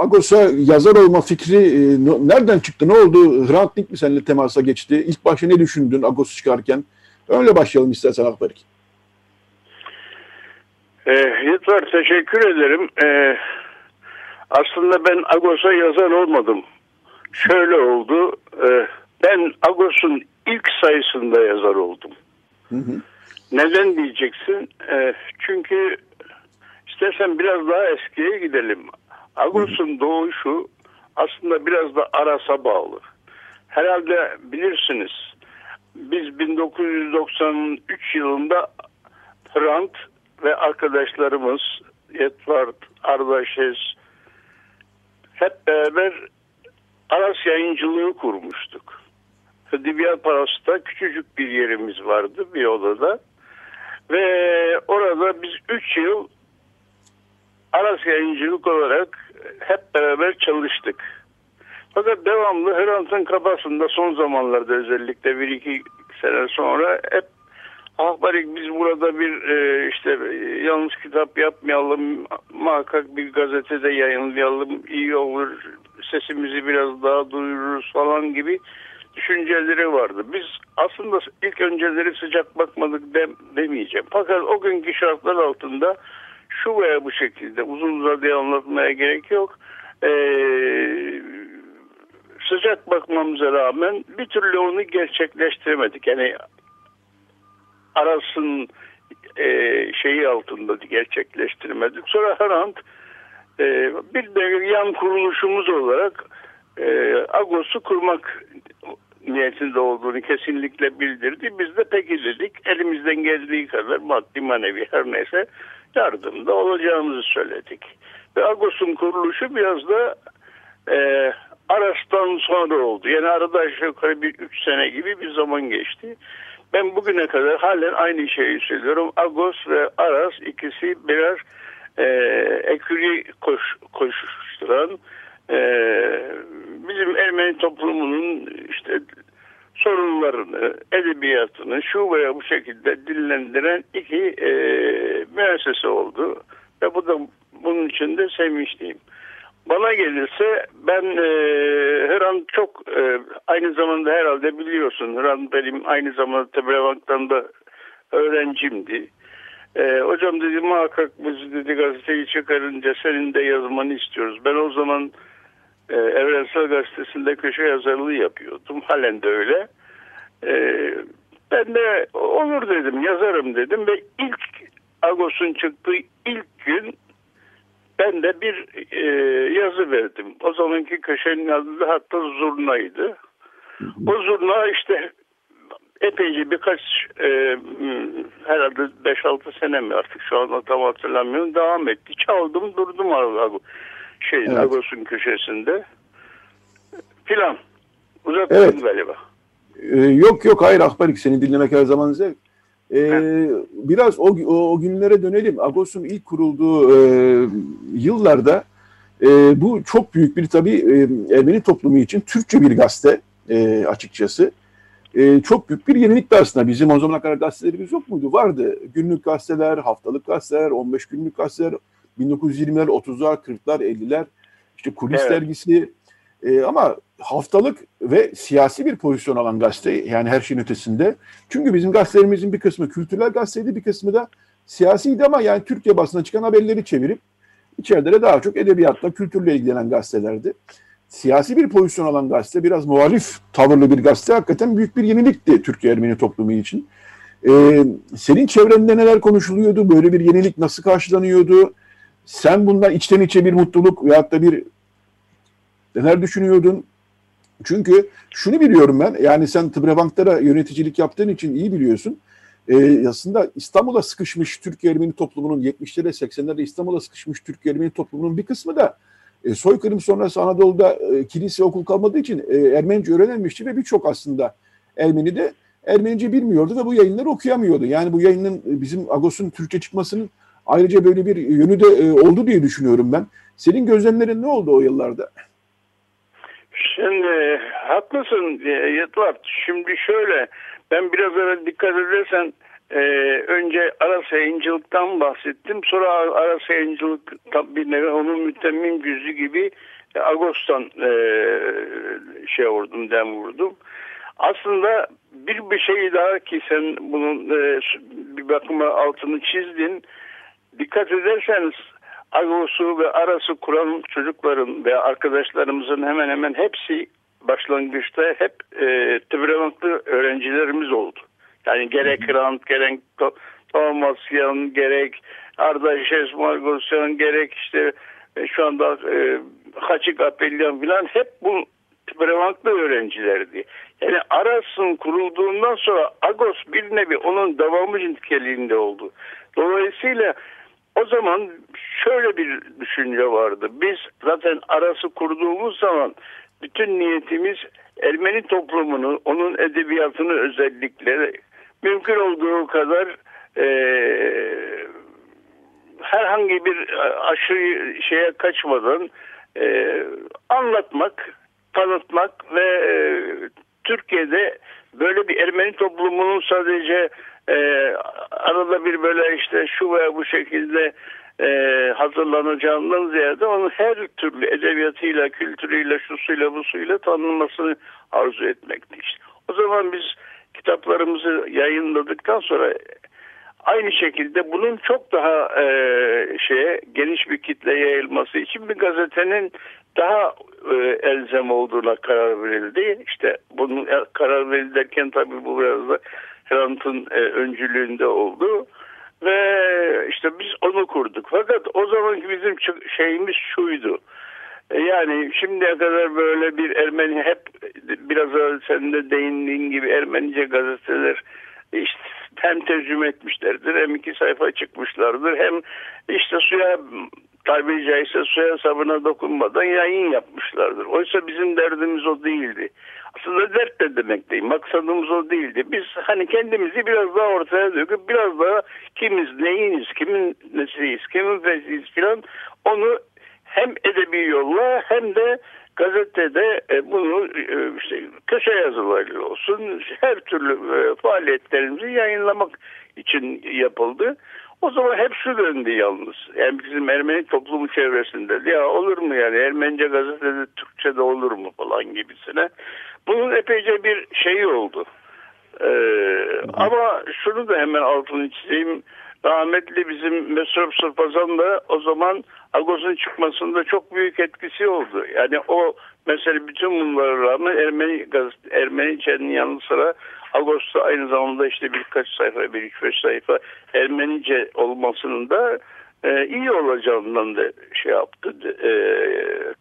Agos'a yazar olma fikri e, no, nereden çıktı? Ne oldu? Hrant Dink mi seninle temasa geçti? İlk başta ne düşündün Agos'u çıkarken? Öyle başlayalım istersen Akbarik. E, Yetvar, teşekkür ederim. E, aslında ben Agos'a yazar olmadım. Şöyle oldu. E, ben Agos'un ilk sayısında yazar oldum. Hı hı. Neden diyeceksin? E, çünkü İstersen biraz daha eskiye gidelim. Agos'un doğuşu aslında biraz da Aras'a bağlı. Herhalde bilirsiniz. Biz bin dokuz yüz doksan üç yılında Hrant ve arkadaşlarımız Yetvar, Ardaşes hep beraber Aras yayıncılığı kurmuştuk. Hıdiviyat Parası'da küçücük bir yerimiz vardı, bir odada. Ve orada biz üç yıl Aras yayıncılık olarak hep beraber çalıştık. Fakat devamlı Hrant'ın kafasında son zamanlarda, özellikle bir iki sene sonra hep Ahbarik biz burada bir işte yalnız kitap yapmayalım, muhakkak bir gazetede yayınlayalım, iyi olur, sesimizi biraz daha duyururuz falan gibi düşünceleri vardı. Biz aslında ilk önceleri sıcak bakmadık dem, demeyeceğim. Fakat o günkü şartlar altında şu veya bu şekilde uzun uzadıya anlatmaya gerek yok. Ee, sıcak bakmamıza rağmen bir türlü onu gerçekleştiremedik. Yani Aras'ın e, şeyi altında gerçekleştirmedik. Sonra Hrant e, bir de yan kuruluşumuz olarak e, Agos'u kurmak niyetinde olduğunu kesinlikle bildirdi. Biz de peki dedik. Elimizden geldiği kadar maddi manevi her neyse yardımda olacağımızı söyledik. Ve Agos'un kuruluşu biraz da e, Aras'tan sonra oldu. Yani arada aşağı yukarı bir üç sene gibi bir zaman geçti. Ben bugüne kadar halen aynı şeyi söylüyorum. Agos ve Aras ikisi birer e, ekürü koş, koşuşturan e, bizim Ermeni toplumunun işte sorunlarını, edebiyatını şu veya bu şekilde dillendiren iki e, müessese oldu. Ve bu da bunun için de sevinçliyim. Bana gelirse ben e, Hrant çok e, aynı zamanda herhalde biliyorsun. Hrant benim aynı zamanda Tebrevank'tan da öğrencimdi. E, hocam dedi muhakkak biz dedi gazeteyi çıkarınca senin de yazmanı istiyoruz. Ben o zaman e, Evrensel Gazetesi'nde köşe yazarlığı yapıyordum. Halen de öyle. E, ben de olur dedim, yazarım dedim ve ilk Agos'un çıktığı ilk gün ben de bir e, yazı verdim. O zamanki köşenin adı da hatta Zurna'ydı. O Zurna işte epeyce birkaç e, herhalde beş altı sene mi artık şu anda tam hatırlamıyorum. Devam etti. Çaldım durdum abi şeyin, evet. Agos'un köşesinde. Plan. Uzatmadım evet. Galiba. Ee, yok yok hayır Ahbarik, seni dinlemek her zaman zevk. Ee, biraz o, o, o günlere dönelim. Agos'un ilk kurulduğu e, yıllarda e, bu çok büyük bir tabii e, Ermeni toplumu için Türkçe bir gazete e, açıkçası. E, çok büyük bir yenilikti aslında. Bizim o zamana kadar gazetelerimiz yok muydu? Vardı. Günlük gazeteler, haftalık gazeteler, on beş günlük gazeteler, bin dokuz yüz yirmiler, otuzlar, kırklar, elliler, işte kulis evet. dergisi e, ama haftalık ve siyasi bir pozisyon alan gazete, yani her şeyin ötesinde. Çünkü bizim gazetelerimizin bir kısmı kültürel gazeteydi, bir kısmı da siyasiydi ama yani Türkiye basına çıkan haberleri çevirip içerilere daha çok edebiyatla, kültürle ilgilenen gazetelerdi. Siyasi bir pozisyon alan gazete, biraz muhalif tavırlı bir gazete hakikaten büyük bir yenilikti Türkiye Ermeni toplumu için. Ee, senin çevrende neler konuşuluyordu, böyle bir yenilik nasıl karşılanıyordu? Sen bundan içten içe bir mutluluk veyahut da bir neler düşünüyordun? Çünkü şunu biliyorum ben, yani sen Tıbrebank'ta yöneticilik yaptığın için iyi biliyorsun. E, aslında İstanbul'a sıkışmış Türkiye Ermeni toplumunun, yetmişlerde seksenlerde İstanbul'a sıkışmış Türkiye Ermeni toplumunun bir kısmı da e, soykırım sonrası Anadolu'da e, kilise okul kalmadığı için e, Ermenice öğrenilmişti ve birçok aslında Ermeni de Ermenice bilmiyordu ve bu yayınları okuyamıyordu. Yani bu yayının bizim Agos'un Türkçe çıkmasının ayrıca böyle bir yönü de e, oldu diye düşünüyorum ben. Senin gözlemlerin ne oldu o yıllarda? Şimdi haklısın Yetvar. Şimdi şöyle, ben biraz evvel dikkat edersen e, önce Aras yayıncılıktan bahsettim. Sonra Aras yayıncılık bir nevi onun mütemmim cüzü gibi e, Agos'tan e, şey vurdum, dem vurdum. Aslında bir bir şey daha ki sen bunun e, bir bakıma altını çizdin. Dikkat ederseniz Agos'u ve Aras'ı kuran çocukların ve arkadaşlarımızın hemen hemen hepsi başlangıçta hep e, Tıbrevanklı öğrencilerimiz oldu. Yani gerek Hrant, gerek Tomasyan, gerek Hrant Margosyan, gerek işte e, şu anda e, Haçik Apelyan filan hep bu Tıbrevanklı öğrencilerdi. Yani Aras'ın kurulduğundan sonra Agos bir nevi onun devamı niteliğinde oldu. Dolayısıyla o zaman şöyle bir düşünce vardı. Biz zaten Aras'ı kurduğumuz zaman bütün niyetimiz Ermeni toplumunu, onun edebiyatını özellikle mümkün olduğu kadar e, herhangi bir aşırı şeye kaçmadan e, anlatmak, tanıtmak ve e, Türkiye'de böyle bir Ermeni toplumunun sadece Ee, arada bir böyle işte şu veya bu şekilde e, hazırlanacağından ziyade onun her türlü edebiyatıyla, kültürüyle, şusuyla, busuyla tanınmasını arzu etmekteyiz. O zaman biz kitaplarımızı yayınladıktan sonra aynı şekilde bunun çok daha e, şeye, geniş bir kitleye yayılması için bir gazetenin daha e, elzem olduğuna karar verildi. İşte bunun karar verildi derken tabii bu biraz da Hrant'ın e, öncülüğünde oldu. Ve işte biz onu kurduk. Fakat o zamanki bizim şeyimiz şuydu. Yani şimdiye kadar böyle bir Ermeni, hep biraz öyle senin de değindiğin gibi Ermenice gazeteler işte hem tercüme etmişlerdir, hem iki sayfa çıkmışlardır, hem işte suya, tabiri caizse suya sabuna dokunmadan yayın yapmışlardır. Oysa bizim derdimiz o değildi. Aslında dert de demek değil, maksadımız o değildi. Biz hani kendimizi biraz daha ortaya döküp biraz daha kimiz, neyiniz, kimin nesiyiz, kimin fesiyiz filan, onu hem edebi yolla hem de gazetede bunu işte köşe yazıları olsun, her türlü faaliyetlerimizi yayınlamak için yapıldı. O zaman hep şu döndü yalnız. Yani bizim Ermeni toplumu çevresinde, ya olur mu yani Ermenice gazetede Türkçe'de olur mu falan gibisine. Bunun epeyce bir şeyi oldu. Ee, ama şunu da hemen altını çizeyim. Rahmetli bizim Mesut Sırpazan da o zaman Agos'un çıkmasında çok büyük etkisi oldu. Yani o mesela bütün bunlara rağmen Ermeni gazete, Ermenice'nin yanı sıra Agos'ta aynı zamanda işte birkaç sayfa, bir üç beş sayfa Ermenice olmasının da e, iyi olacağından da şey yaptı, e,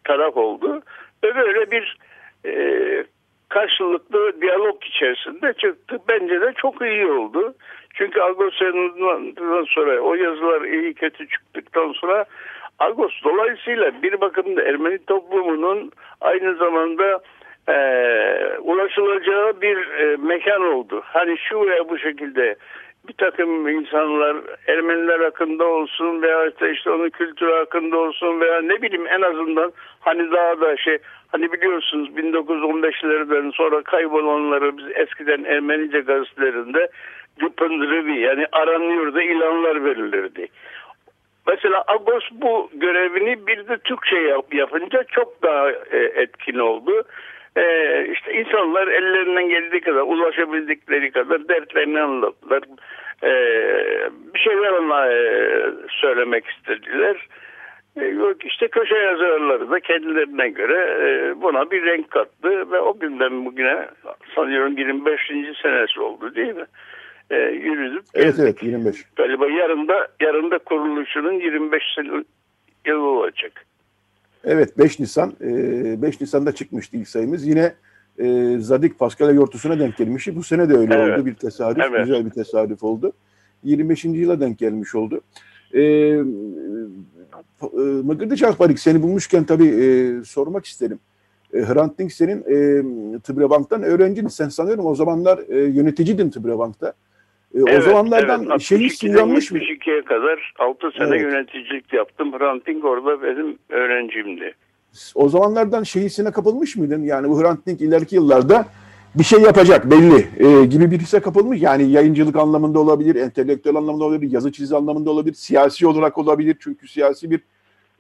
taraf oldu ve böyle bir e, karşılıklı diyalog içerisinde çıktı. Bence de çok iyi oldu. Çünkü Agos'tan sonra o yazılar iyi kötü çıktıktan sonra Agos dolayısıyla bir bakımda Ermeni toplumunun aynı zamanda e, ulaşılacağı bir e, mekan oldu. Hani şu veya bu şekilde bir takım insanlar Ermeniler hakkında olsun veya işte, işte onun kültürü hakkında olsun veya ne bileyim en azından hani daha da şey, hani biliyorsunuz bin dokuz yüz on beşlerden sonra kaybolanları biz eskiden Ermenice gazetelerinde Güpündürüvi, yani aranıyordu, ilanlar verilirdi. Mesela Agos bu görevini bir de Türkçe yap, yapınca çok daha e, etkin oldu. E, işte insanlar ellerinden geldiği kadar, ulaşabildikleri kadar dertlerini anlattılar. E, bir şeyler ona e, söylemek istediler. E, işte köşe yazarları da kendilerine göre e, buna bir renk kattı ve o günden bugüne sanıyorum yirmi beşinci senesi oldu değil mi? E, yürüdük. Evet evet yirmi beş. Galiba yarın da, yarın da kuruluşunun yirmi beş yılı olacak. Evet beş Nisan. E, beş Nisan'da çıkmıştı ilk sayımız. Yine e, Zadik Paskalya Yortusu'na denk gelmişti. Bu sene de öyle evet. Oldu. Bir tesadüf. Evet. Güzel bir tesadüf oldu. yirmi beşinci yıla denk gelmiş oldu. E, e, Mıgırdiç Alparik seni bulmuşken tabii e, sormak isterim. Hrant Dink senin e, Tıbrebank'tan öğrencin. Sen sanıyorum o zamanlar e, yöneticidin Tıbrebank'ta. E, evet, o zamanlardan evet. Şeyi sinirlenmiş mi? yetmiş ikiye kadar altı sene evet. Yöneticilik yaptım. Hrant Dink orada benim öğrencimdi. O zamanlardan şeyisine kapılmış mıydın? Yani bu Hrant Dink ileriki yıllarda bir şey yapacak belli e, gibi bir hisse kapılmış. Yani yayıncılık anlamında olabilir, entelektüel anlamında olabilir, yazı çizi anlamında olabilir, siyasi olarak olabilir. Çünkü siyasi bir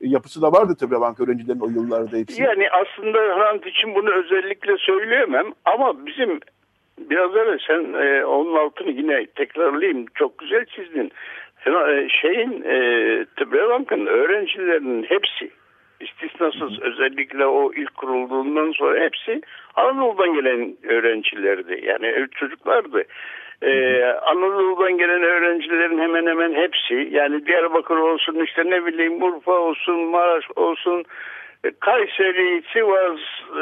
yapısı da vardı tabii banka öğrencilerin o yıllarda hepsi. Yani aslında Hrant için bunu özellikle söyleyemem ama bizim biraz evvel sen e, onun altını yine tekrarlayayım. Çok güzel çizdin. E, şeyin e, Tıbbi Bank'ın öğrencilerinin hepsi istisnasız özellikle o ilk kurulduğundan sonra hepsi Anadolu'dan gelen öğrencilerdi. Yani çocuklardı. Ee, Anadolu'dan gelen öğrencilerin hemen hemen hepsi, yani Diyarbakır olsun, işte ne bileyim Urfa olsun, Maraş olsun, Kayseri, Sivas, e,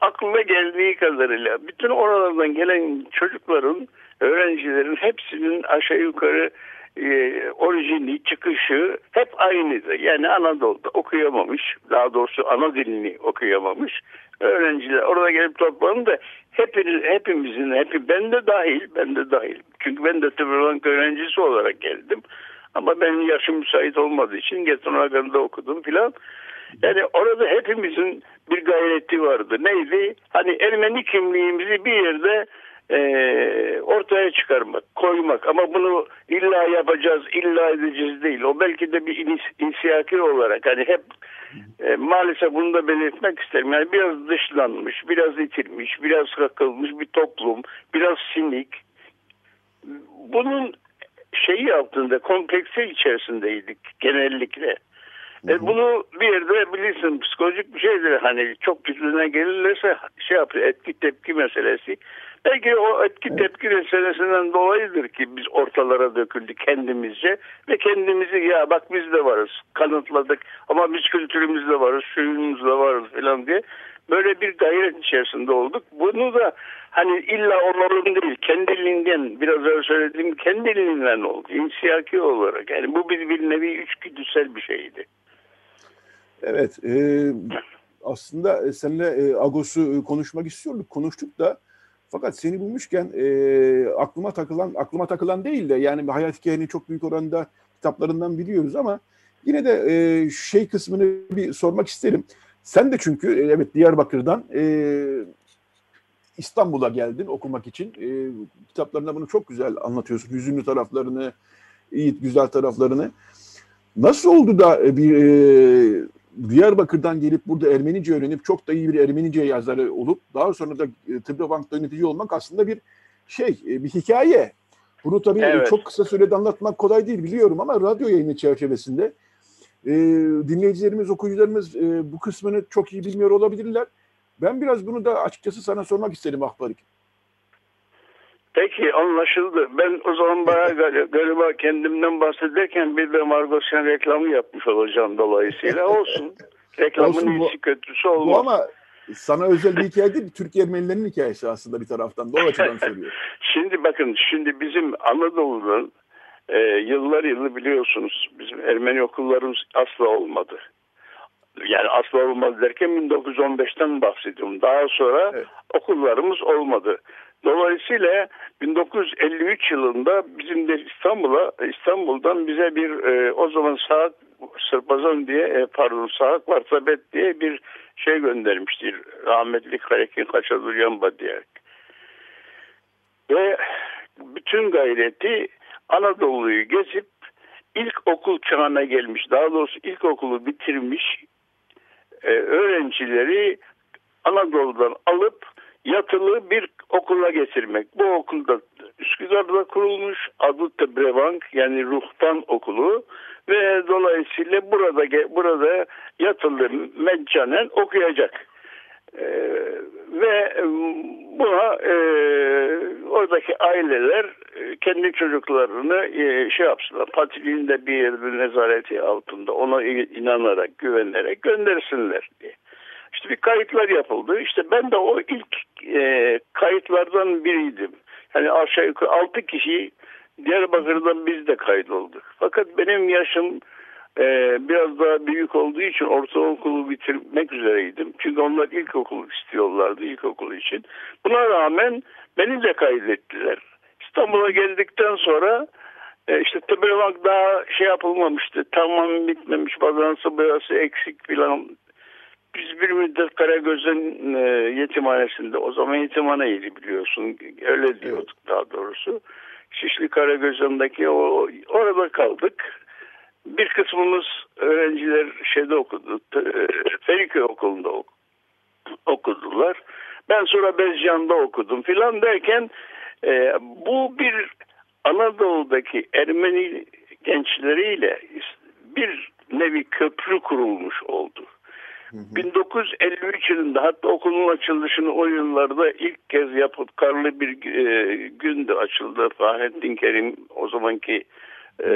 aklına geldiği kadarıyla bütün oralardan gelen çocukların, öğrencilerin hepsinin aşağı yukarı e, orijini, çıkışı hep aynıydı. Yani Anadolu'da okuyamamış, daha doğrusu ana dilini okuyamamış öğrenciler orada gelip toplandı. Hepimiz, hepimizin, hep ben de dahil, ben de dahil. Çünkü ben de Tıbrank öğrencisi olarak geldim. Ama benim yaşım müsait olmadığı için Getonhagen'de okudum filan. Yani orada hepimizin bir gayreti vardı. Neydi? Hani Ermeni kimliğimizi bir yerde e, ortaya çıkarmak, koymak. Ama bunu illa yapacağız, illa edeceğiz değil. O belki de bir inisiyaki olarak, hani hep e, maalesef bunu da belirtmek isterim. Yani biraz dışlanmış, biraz itilmiş, biraz kakılmış bir toplum, biraz sinik. Bunun şeyi altında, kompleksi içerisindeydik genellikle. E bunu bir yerde bilirsin, psikolojik bir şeydir, hani çok üstüne gelirse şey yapıyor, etki tepki meselesi. Belki o etki tepki meselesinden dolayıdır ki biz ortalara döküldük kendimizce ve kendimizi, ya bak biz de varız, kanıtladık ama biz kültürümüzle varız, suyumuzla varız falan diye böyle bir gayret içerisinde olduk. Bunu da hani illa onların değil, kendiliğinden, biraz önce söylediğim kendiliğinden oldu, insiyaki olarak. Yani bu bir, bir nevi içgüdüsel bir şeydi. Evet, e, aslında seninle e, Agos'u konuşmak istiyorduk, konuştuk da, fakat seni bulmuşken e, aklıma takılan, aklıma takılan değil de, yani hayat hikayeni çok büyük oranda kitaplarından biliyoruz ama yine de e, şey kısmını bir sormak isterim. Sen de çünkü evet Diyarbakır'dan e, İstanbul'a geldin okumak için. E, kitaplarında bunu çok güzel anlatıyorsun, hüzünlü taraflarını, iyi güzel taraflarını. Nasıl oldu da bir e, Diyarbakır'dan gelip burada Ermenice öğrenip çok da iyi bir Ermenice yazarı olup daha sonra da Tıbra Bank'ta yönetici olmak aslında bir şey, bir hikaye. Bunu tabii evet, çok kısa sürede anlatmak kolay değil biliyorum ama radyo yayını çerçevesinde e, dinleyicilerimiz, okuyucularımız e, bu kısmını çok iyi bilmiyor olabilirler. Ben biraz bunu da açıkçası sana sormak isterim Ahbarik. Peki, anlaşıldı. Ben o zaman bayağı galiba kendimden bahsederken bir de Margosyan reklamı yapmış olacağım dolayısıyla. Olsun. Reklamın iyisi kötüsü olmaz. Bu ama sana özel bir hikaye değil, Türk Ermenilerinin hikayesi aslında bir taraftan. Doğru açıdan söylüyor. Şimdi bakın, şimdi bizim Anadolu'nun e, yıllar yılı biliyorsunuz bizim Ermeni okullarımız asla olmadı. Yani asla olmadı derken bin dokuz yüz on beşten bahsediyorum. Daha sonra evet, okullarımız olmadı. Dolayısıyla bin dokuz yüz elli üç yılında bizim de İstanbul'a, İstanbul'dan bize bir e, o zaman Saat Sırpazan diye e, pardon Saat Varsabet diye bir şey göndermiştir. Rahmetli Karekin Kaçadur Yamba diye. Ve bütün gayreti Anadolu'yu gezip ilk okul çağına gelmiş, daha doğrusu ilkokulu bitirmiş e, öğrencileri Anadolu'dan alıp yatılı bir okula getirmek. Bu okulda Üsküdar'da kurulmuş, adı Tebrevank, yani ruhban okulu ve dolayısıyla burada burada yatılı meccanen okuyacak. Ee, ve buna e, oradaki aileler kendi çocuklarını e, şey yapsınlar, patriliğin de bir yerde nezareti altında ona inanarak, güvenerek göndersinler diye. İşte bir kayıtlar yapıldı. İşte ben de o ilk e, kayıtlardan biriydim. Yani aşağı yukarı altı kişi Diyarbakır'dan biz de kaydolduk. Fakat benim yaşım e, biraz daha büyük olduğu için ortaokulu bitirmek üzereydim. Çünkü onlar ilkokul istiyorlardı, ilkokul için. Buna rağmen beni de kaydettiler. İstanbul'a geldikten sonra e, işte Tıbrevank daha şey yapılmamıştı. Tamam bitmemiş, badansı boyası eksik filan. Biz bir müddet Karagöz'ün e, yetimhanesinde, o zaman yetimhaneydi biliyorsun, öyle diyorduk daha doğrusu. Şişli Karagöz'ündeki o, orada kaldık. Bir kısmımız öğrenciler şeyde okudu, Feriköy Okulu'nda ok- okudular. Ben sonra Bezcan'da okudum filan derken e, bu bir Anadolu'daki Ermeni gençleriyle bir nevi köprü kurulmuş oldu. bin dokuz yüz elli üç yılında, hatta okulun açılışını o yıllarda ilk kez yapıp karlı bir e, gündü açıldı. Fahrettin Kerim o zamanki e,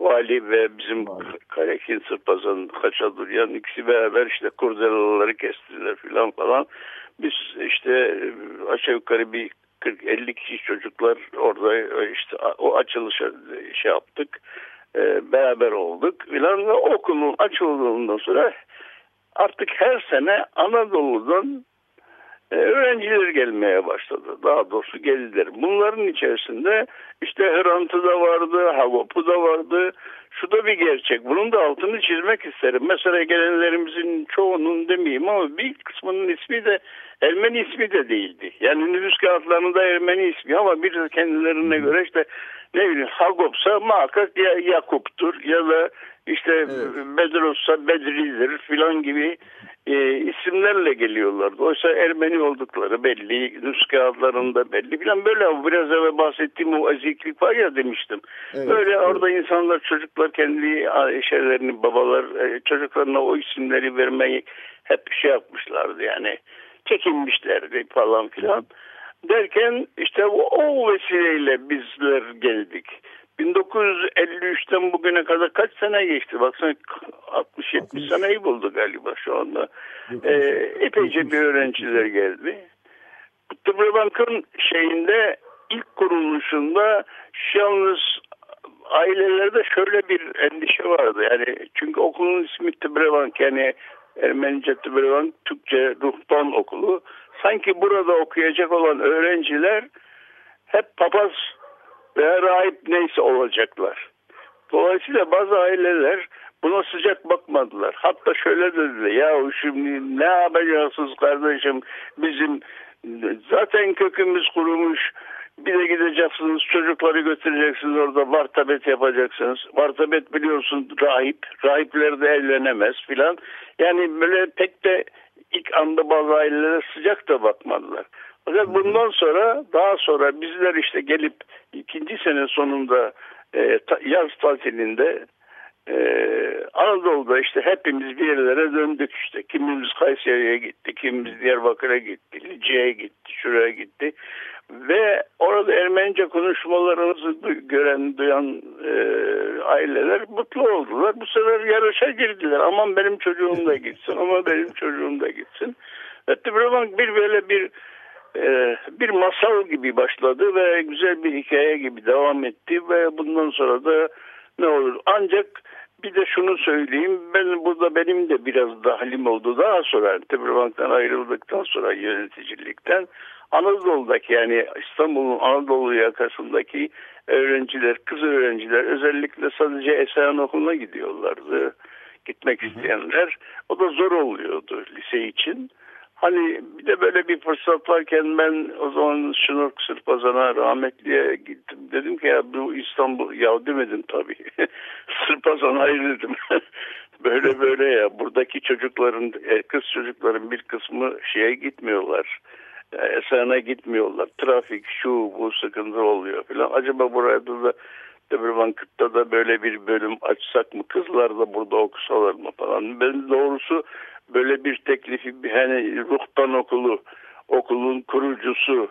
vali ve bizim Karekin Sırpazan Kaçaduryan ikisi beraber işte kurdelaları kestiler filan falan. Biz işte aşağı yukarı bir kırk elli kişi çocuklar orada işte o açılışa şey yaptık. E, beraber olduk filan ve okulun açıldığından sonra artık her sene Anadolu'dan e, öğrenciler gelmeye başladı. Daha doğrusu geldiler. Bunların içerisinde işte Hrant'ı da vardı, Havop'u da vardı. Şu da bir gerçek. Bunun da altını çizmek isterim. Mesela gelenlerimizin çoğunun demeyeyim ama bir kısmının ismi de Ermeni ismi de değildi. Yani nüfus kağıtlarında Ermeni ismi ama bir kendilerine göre işte ne bileyim Hagop'sa muhakkak ya Yakup'tur ya da işte evet. Bedros'sa Bedri'dir filan gibi e, isimlerle geliyorlardı. Oysa Ermeni oldukları belli, nüfus kağıtlarında belli filan böyle biraz evvel bahsettiğim o eziklik var ya demiştim. Evet, böyle evet. Orada insanlar çocuklar kendi şeylerini babalar çocuklarına o isimleri vermeyi hep şey yapmışlardı yani. Çekinmişlerdi falan filan. Derken işte o vesileyle bizler geldik. bin dokuz yüz elli üçten bugüne kadar kaç sene geçti? Baksana altmış yetmiş seneyi buldu galiba şu anda. Ee, epeyce bir öğrenciler geldi. Tıbrı Bank'ın şeyinde ilk kuruluşunda yalnız ailelerde şöyle bir endişe vardı. Yani çünkü okulun ismi Tıbrı Bank yani Ermenice Tıbrevan, Türkçe Ruhban Okulu. Sanki burada okuyacak olan öğrenciler hep papaz veya rahip neyse olacaklar. Dolayısıyla bazı aileler buna sıcak bakmadılar. Hatta şöyle dediler, ya şimdi ne yapacaksınız kardeşim bizim zaten kökümüz kurumuş. Bir de gideceksiniz çocukları götüreceksiniz orada vartabet yapacaksınız. Vartabet biliyorsun rahip. Rahipler de evlenemez filan. Yani böyle pek de ilk anda bazı ailelere sıcak da bakmadılar. Fakat bundan sonra daha sonra bizler işte gelip ikinci sene sonunda e, ta, yaz tatilinde e, Anadolu'da işte hepimiz bir yerlere döndük işte. Kimimiz Kayseri'ye gitti, kimimiz Diyarbakır'a gitti, Lice'ye gitti, şuraya gitti. Ve orada Ermenice konuşmalarımızı du- gören, duyan e, aileler mutlu oldular. Bu sefer yarışa girdiler. Aman benim çocuğum da gitsin, ama benim çocuğum da gitsin. Hatta Brevank bir böyle bir e, bir masal gibi başladı ve güzel bir hikaye gibi devam etti. Ve bundan sonra da ne olur? Ancak bir de şunu söyleyeyim. Ben burada benim de biraz dahlim oldu daha sonra. Brevank'tan ayrıldıktan sonra yöneticilikten. Anadolu'daki yani İstanbul'un Anadolu yakasındaki öğrenciler, kız öğrenciler özellikle sadece Esayan Okulu'na gidiyorlardı. Gitmek isteyenler. O da zor oluyordu lise için. Hani bir de böyle bir fırsat varken ben o zaman Şunur Sırpazan'a rahmetliye gittim. Dedim ki ya bu İstanbul, ya demedim tabii. Sırpazan'a ayrıldım. böyle böyle ya buradaki çocukların, kız çocukların bir kısmı şeye gitmiyorlar. Esen'e gitmiyorlar. Trafik şu bu sıkıntı oluyor filan. Acaba burada da Diyarbakır'da da böyle bir bölüm açsak mı? Kızlar da burada okusalar mı falan. Ben doğrusu böyle bir teklifi hani ruhban okulu okulun kurucusu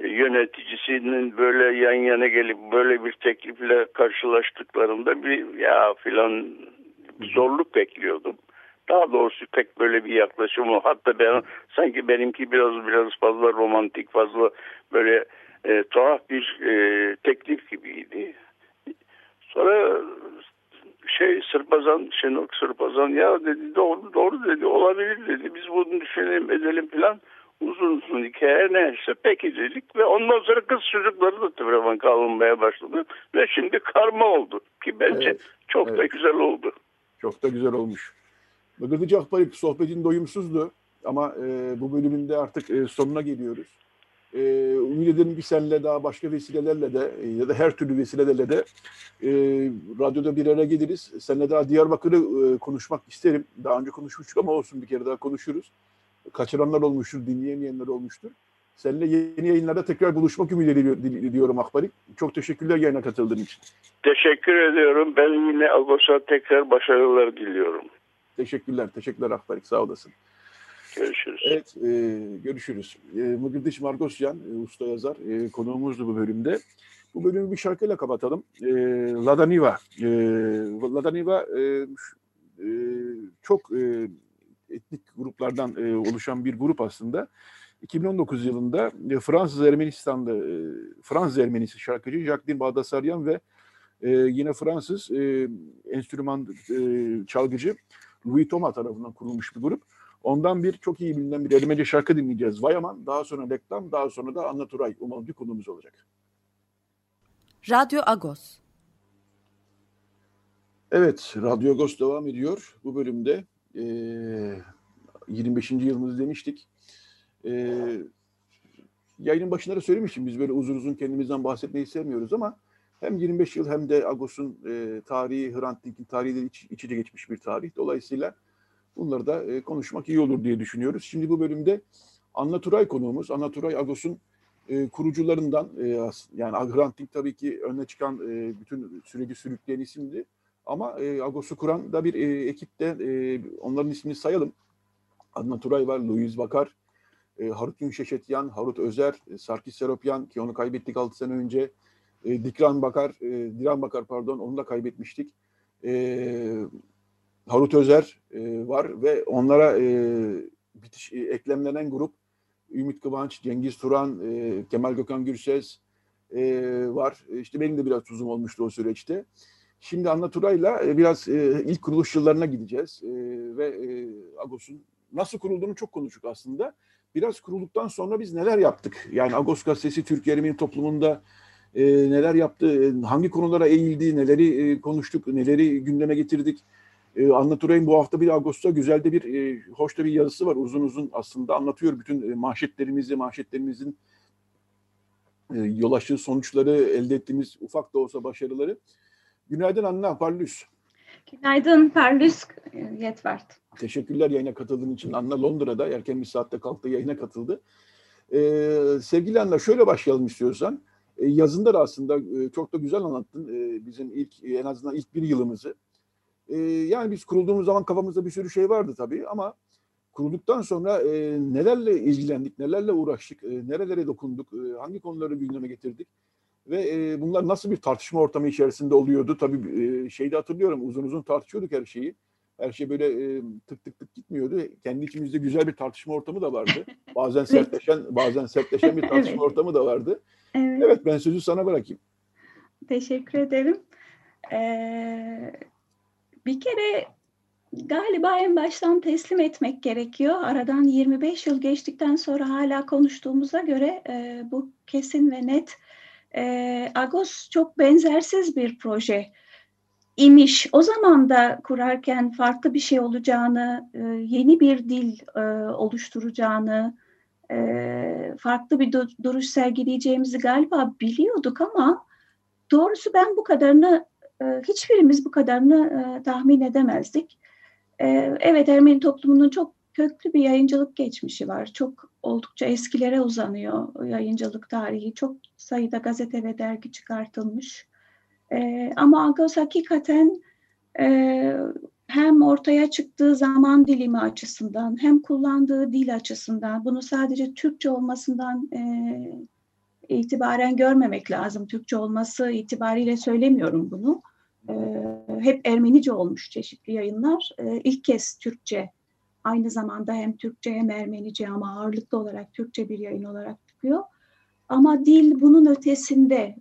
yöneticisinin böyle yan yana gelip böyle bir teklifle karşılaştıklarında bir ya filan zorluk bekliyordum. Daha doğrusu pek böyle bir yaklaşımı hatta ben sanki benimki biraz biraz fazla romantik fazla böyle e, tuhaf bir e, teklif gibiydi. Sonra şey Sırpazan, Şenok Sırpazan ya dedi doğru, doğru dedi olabilir dedi biz bunu düşünelim edelim falan uzun uzun hikaye neyse peki dedik ve ondan sonra kız çocukları da Tıbravan kalınmaya başladı ve şimdi karma oldu ki bence evet, çok evet. da güzel oldu. Çok da güzel olmuş. Mıgırdiç Akbarip sohbetin doyumsuzdu ama e, bu bölümünde artık e, sonuna geliyoruz. E, Ümit ederim ki senle daha başka vesilelerle de e, ya da her türlü vesilelerle de e, radyoda bir araya geliriz. Seninle daha Diyarbakır'ı e, konuşmak isterim. Daha önce konuşmuştuk ama olsun bir kere daha konuşuruz. Kaçıranlar olmuştur, dinleyemeyenler olmuştur. Seninle yeni yayınlarda tekrar buluşmak ümidiyle diliyorum Akbarip. Çok teşekkürler yayına katıldığın için. Teşekkür ediyorum. Ben yine Ağustos'a tekrar başarılar diliyorum. Teşekkürler. Teşekkürler Akbarik. Sağ olasın. Görüşürüz. Evet. E, görüşürüz. E, Mıgırdiç Margosyan, e, usta yazar, e, konuğumuzdu bu bölümde. Bu bölümü bir şarkıyla kapatalım. E, Lada Niva. E, Lada Niva e, e, çok e, etnik gruplardan e, oluşan bir grup aslında. iki bin on dokuz yılında e, Fransız Ermenistan'da e, Fransız Ermenisi şarkıcı Jacqueline Baghdasaryan ve e, yine Fransız e, enstrüman e, çalgıcı Louis Thomas tarafından kurulmuş bir grup. Ondan bir çok iyi bilinen bir Ermenice şarkı dinleyeceğiz. Vayaman, daha sonra reklam, daha sonra da Anna Turay umarım bir konumuz olacak. Radyo Agos. Evet, Radyo Agos devam ediyor. Bu bölümde e, yirmi beşinci yılımız demiştik. E, yayının başında da söylemiştim, biz böyle uzun uzun kendimizden bahsetmeyi sevmiyoruz ama hem yirmi beş yıl hem de Agos'un e, tarihi, Hrant Dink'in tarihi de iç, içe geçmiş bir tarih. Dolayısıyla bunları da e, konuşmak iyi olur diye düşünüyoruz. Şimdi bu bölümde Anna Turay konuğumuz. Anna Turay Agos'un e, kurucularından, e, yani Hrant Dink tabii ki öne çıkan e, bütün süreci sürükleyen isimdi. Ama e, Agos'u kuran da bir e, ekipte e, onların ismini sayalım. Anna Turay var, Louis Bakar, e, Harut Öşçeçyan, Harut Özer, e, Sarkis Seropyan ki onu kaybettik altı sene önce. E, Dikran Bakar, e, Diran Bakar pardon onu da kaybetmiştik. E, Harut Özer e, var ve onlara e, bitiş, e, eklemlenen grup Ümit Kıvanç, Cengiz Turan, e, Kemal Gökhan Gürses e, var. İşte benim de biraz tuzum olmuştu o süreçte. Şimdi Anna Turay'la biraz e, ilk kuruluş yıllarına gideceğiz e, ve e, Agos'un nasıl kurulduğunu çok konuştuk aslında. Biraz kurulduktan sonra biz neler yaptık? Yani Agos gazetesi Türkiye Ermeni toplumunda e, neler yaptı, hangi konulara eğildi, neleri e, konuştuk, neleri gündeme getirdik? E, Anna Turay'ın bu hafta bir Agos'ta güzel de bir, e, hoş da bir yazısı var. Uzun uzun aslında anlatıyor bütün e, manşetlerimizi, manşetlerimizin e, yol açtığı sonuçları, elde ettiğimiz ufak da olsa başarıları. Günaydın Anna Parlus. Günaydın Parlus Yetvart. Teşekkürler yayına katıldığın için. Anna Londra'da erken bir saatte kalktı, yayına katıldı. Ee, sevgili Anna şöyle başlayalım istiyorsan. Ee, yazında da aslında çok da güzel anlattın ee, bizim ilk en azından ilk bir yılımızı. Ee, yani biz kurulduğumuz zaman kafamızda bir sürü şey vardı tabii ama kurulduktan sonra e, nelerle ilgilendik, nelerle uğraştık, e, nerelere dokunduk, e, hangi konuları gündeme getirdik? Ve e, bunlar nasıl bir tartışma ortamı içerisinde oluyordu? Tabii e, şeyde hatırlıyorum, uzun uzun tartışıyorduk her şeyi. Her şey böyle e, tık tık tık gitmiyordu. Kendi içimizde güzel bir tartışma ortamı da vardı. Bazen sertleşen, bazen sertleşen bir tartışma evet. ortamı da vardı. Evet. Evet, ben sözü sana bırakayım. Teşekkür ederim. Ee, bir kere galiba en baştan teslim etmek gerekiyor. Aradan yirmi beş yıl geçtikten sonra hala konuştuğumuza göre e, bu kesin ve net. E, Agos çok benzersiz bir proje imiş. O zaman da kurarken farklı bir şey olacağını, e, yeni bir dil e, oluşturacağını, e, farklı bir du- duruş sergileyeceğimizi galiba biliyorduk ama doğrusu ben bu kadarını, e, hiçbirimiz bu kadarını e, tahmin edemezdik. E, evet, Ermeni toplumunun çok köklü bir yayıncılık geçmişi var. Çok oldukça eskilere uzanıyor yayıncılık tarihi. Çok sayıda gazete ve dergi çıkartılmış. Ee, ama Agos hakikaten e, hem ortaya çıktığı zaman dilimi açısından hem kullandığı dil açısından bunu sadece Türkçe olmasından e, itibaren görmemek lazım. Türkçe olması itibariyle söylemiyorum bunu. E, hep Ermenice olmuş çeşitli yayınlar. E, ilk kez Türkçe. Aynı zamanda hem Türkçe hem Ermenice ama ağırlıklı olarak Türkçe bir yayın olarak çıkıyor. Ama dil bunun ötesinde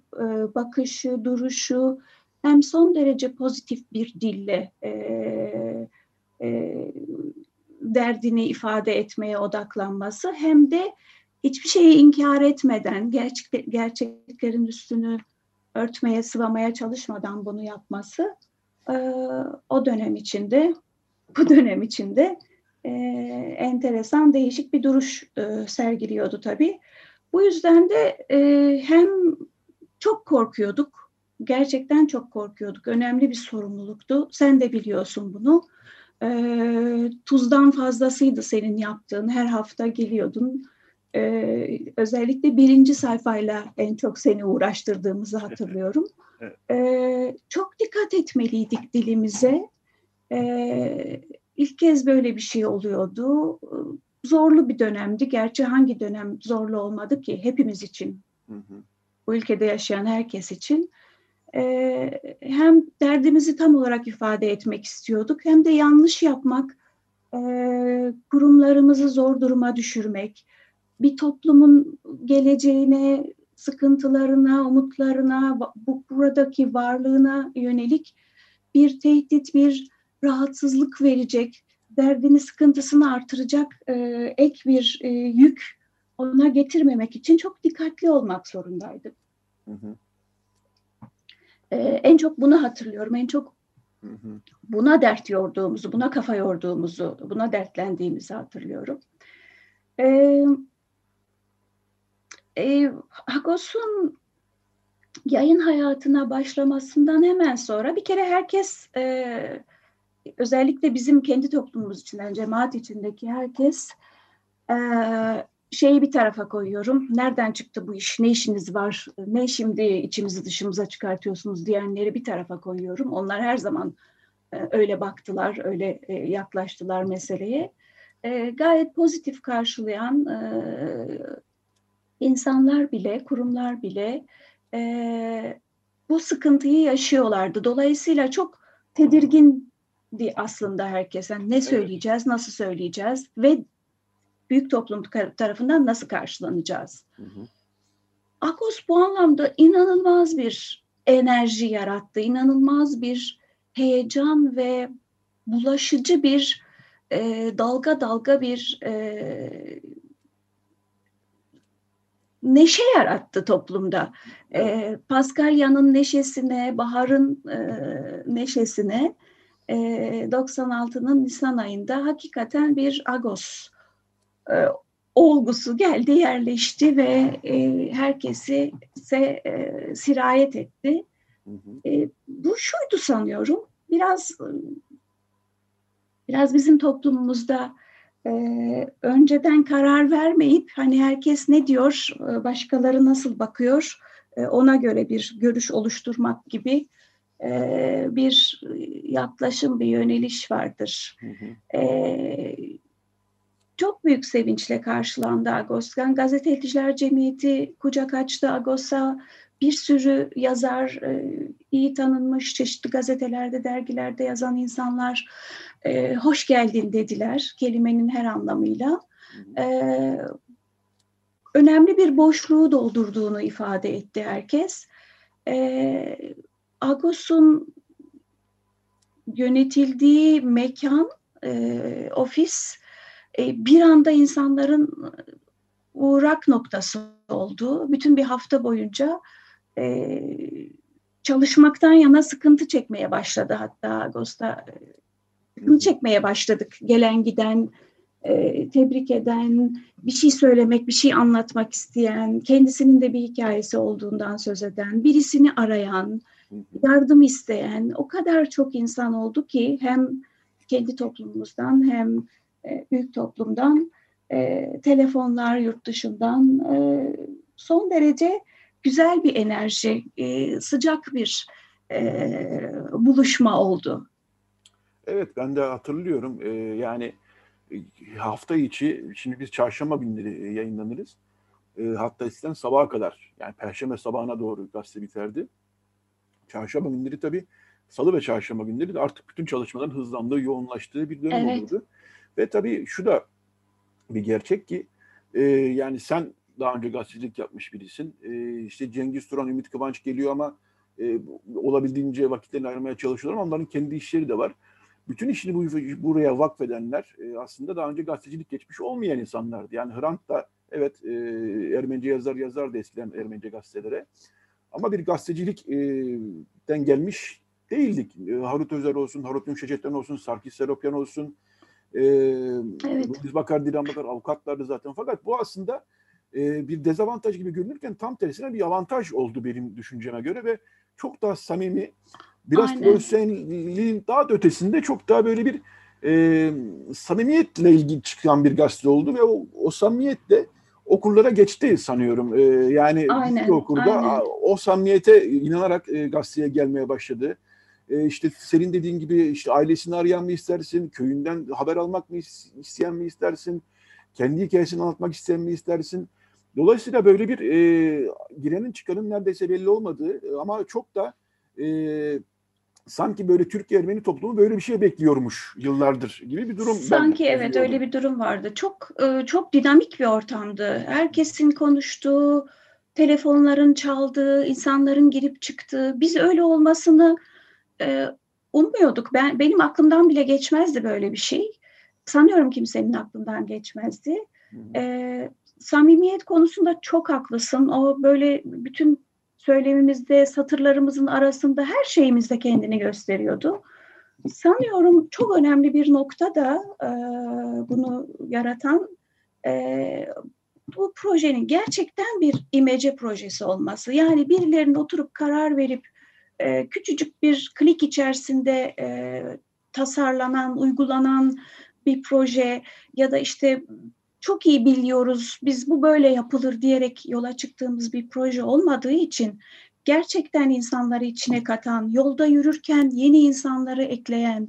bakışı, duruşu hem son derece pozitif bir dille e, e, derdini ifade etmeye odaklanması hem de hiçbir şeyi inkar etmeden, gerçek, gerçeklerin üstünü örtmeye, sıvamaya çalışmadan bunu yapması e, o dönem içinde, bu dönem içinde Ee, enteresan, değişik bir duruş e, sergiliyordu tabii. Bu yüzden de e, hem çok korkuyorduk, gerçekten çok korkuyorduk. Önemli bir sorumluluktu. Sen de biliyorsun bunu. E, tuzdan fazlasıydı senin yaptığın. Her hafta geliyordun. E, özellikle birinci sayfayla en çok seni uğraştırdığımızı hatırlıyorum. E, çok dikkat etmeliydik dilimize. E, İlk kez böyle bir şey oluyordu. Zorlu bir dönemdi. Gerçi hangi dönem zorlu olmadı ki? Hepimiz için. Hı hı. Bu ülkede yaşayan herkes için. Ee, hem derdimizi tam olarak ifade etmek istiyorduk. Hem de yanlış yapmak, e, kurumlarımızı zor duruma düşürmek, bir toplumun geleceğine, sıkıntılarına, umutlarına, bu, buradaki varlığına yönelik bir tehdit, bir rahatsızlık verecek derdini, sıkıntısını artıracak e, ek bir e, yük ona getirmemek için çok dikkatli olmak zorundaydık. Hı hı. E, en çok bunu hatırlıyorum. En çok hı hı. buna dert yorduğumuzu, buna kafa yorduğumuzu, buna dertlendiğimizi hatırlıyorum. E, e, Hagos'un yayın hayatına başlamasından hemen sonra bir kere herkes... E, özellikle bizim kendi toplumumuz içinden, cemaat içindeki herkes e, şeyi bir tarafa koyuyorum. Nereden çıktı bu iş, ne işiniz var, ne şimdi içimizi dışımıza çıkartıyorsunuz diyenleri bir tarafa koyuyorum. Onlar her zaman e, öyle baktılar, öyle e, yaklaştılar meseleye. E, gayet pozitif karşılayan e, insanlar bile, kurumlar bile e, bu sıkıntıyı yaşıyorlardı. Dolayısıyla çok tedirgin aslında herkese, yani ne söyleyeceğiz, evet, nasıl söyleyeceğiz ve büyük toplum tarafından nasıl karşılanacağız. Hı hı. Agos bu anlamda inanılmaz bir enerji yarattı, inanılmaz bir heyecan ve bulaşıcı bir e, dalga dalga bir e, neşe yarattı toplumda. E, Paskalya'nın neşesine, baharın e, neşesine doksan altının Nisan ayında hakikaten bir Agos e, olgusu geldi, yerleşti ve e, herkesi se, e, sirayet etti. Hı hı. E, bu şuydu sanıyorum, biraz biraz bizim toplumumuzda e, önceden karar vermeyip, hani herkes ne diyor, başkaları nasıl bakıyor, e, ona göre bir görüş oluşturmak gibi Ee, bir yaklaşım, bir yöneliş vardır. Hı hı. Ee, çok büyük sevinçle karşılandı Agos'tan. Gazeteciler Cemiyeti kucak açtı Agos'a. Bir sürü yazar, e, iyi tanınmış, çeşitli gazetelerde, dergilerde yazan insanlar e, hoş geldin dediler, kelimenin her anlamıyla. Ee, önemli bir boşluğu doldurduğunu ifade etti herkes. Ee, Agos'un yönetildiği mekan, e, ofis e, bir anda insanların uğrak noktası oldu. Bütün bir hafta boyunca e, çalışmaktan yana sıkıntı çekmeye başladı. Hatta Agos'ta sıkıntı çekmeye başladık. Gelen giden, e, tebrik eden, bir şey söylemek, bir şey anlatmak isteyen, kendisinin de bir hikayesi olduğundan söz eden, birisini arayan, yardım isteyen o kadar çok insan oldu ki hem kendi toplumumuzdan hem büyük toplumdan e, telefonlar yurt dışından e, son derece güzel bir enerji, e, sıcak bir e, buluşma oldu. Evet, ben de hatırlıyorum e, yani hafta içi, şimdi biz çarşamba günleri yayınlanırız. E, hatta eskiden sabaha kadar, yani perşembe sabahına doğru gazete biterdi. Çarşamba günleri tabii, salı ve çarşamba günleri de artık bütün çalışmaların hızlandığı, yoğunlaştığı bir dönem, evet, olurdu. Ve tabii şu da bir gerçek ki, e, yani sen daha önce gazetecilik yapmış birisin. E, işte Cengiz Turan, Ümit Kıvanç geliyor ama e, olabildiğince vakitlerini ayırmaya çalışıyorlar ama onların kendi işleri de var. Bütün işini bu, buraya vakfedenler e, aslında daha önce gazetecilik geçmiş olmayan insanlardı. Yani Hrant da evet, e, Ermenice yazar yazardı eskiden Ermenice gazetelere. Ama bir gazetecilikten gelmiş değildik. Harut Özer olsun, Harut Öşçeçyan olsun, Sarkis Seropyan olsun, evet, Louis Bakar, Dilan Bakar avukatlardı zaten. Fakat bu aslında bir dezavantaj gibi görünürken tam tersine bir avantaj oldu benim düşünceme göre ve çok daha samimi, biraz profesyonelliğin daha da ötesinde çok daha böyle bir e, samimiyetle ilgili çıkan bir gazete oldu ve o, o samimiyetle okurlara geçti sanıyorum. Ee, yani aynen, bir okurda aynen. o samimiyete inanarak e, gazeteye gelmeye başladı. E, işte senin dediğin gibi işte ailesini arayan mı istersin, köyünden haber almak mı isteyen mi istersin, kendi hikayesini anlatmak isteyen mi istersin? Dolayısıyla böyle bir e, girenin çıkanın neredeyse belli olmadığı ama çok da e, sanki böyle Türk-Ermeni toplumu böyle bir şey bekliyormuş yıllardır gibi bir durum. Sanki evet, öyle bir durum vardı. Çok çok dinamik bir ortamdı. Herkesin konuştuğu, telefonların çaldığı, insanların girip çıktığı. Biz öyle olmasını e, ummuyorduk. Ben benim aklımdan bile geçmezdi böyle bir şey. sanıyorum kimsenin aklından geçmezdi. E, samimiyet konusunda çok haklısın. O böyle bütün söylemimizde, satırlarımızın arasında, her şeyimizde kendini gösteriyordu. Sanıyorum çok önemli bir nokta da e, bunu yaratan e, bu projenin gerçekten bir imece projesi olması. Yani birilerinin oturup karar verip e, küçücük bir klik içerisinde e, tasarlanan, uygulanan bir proje ya da işte çok iyi biliyoruz, biz bu böyle yapılır diyerek yola çıktığımız bir proje olmadığı için gerçekten insanları içine katan, yolda yürürken yeni insanları ekleyen,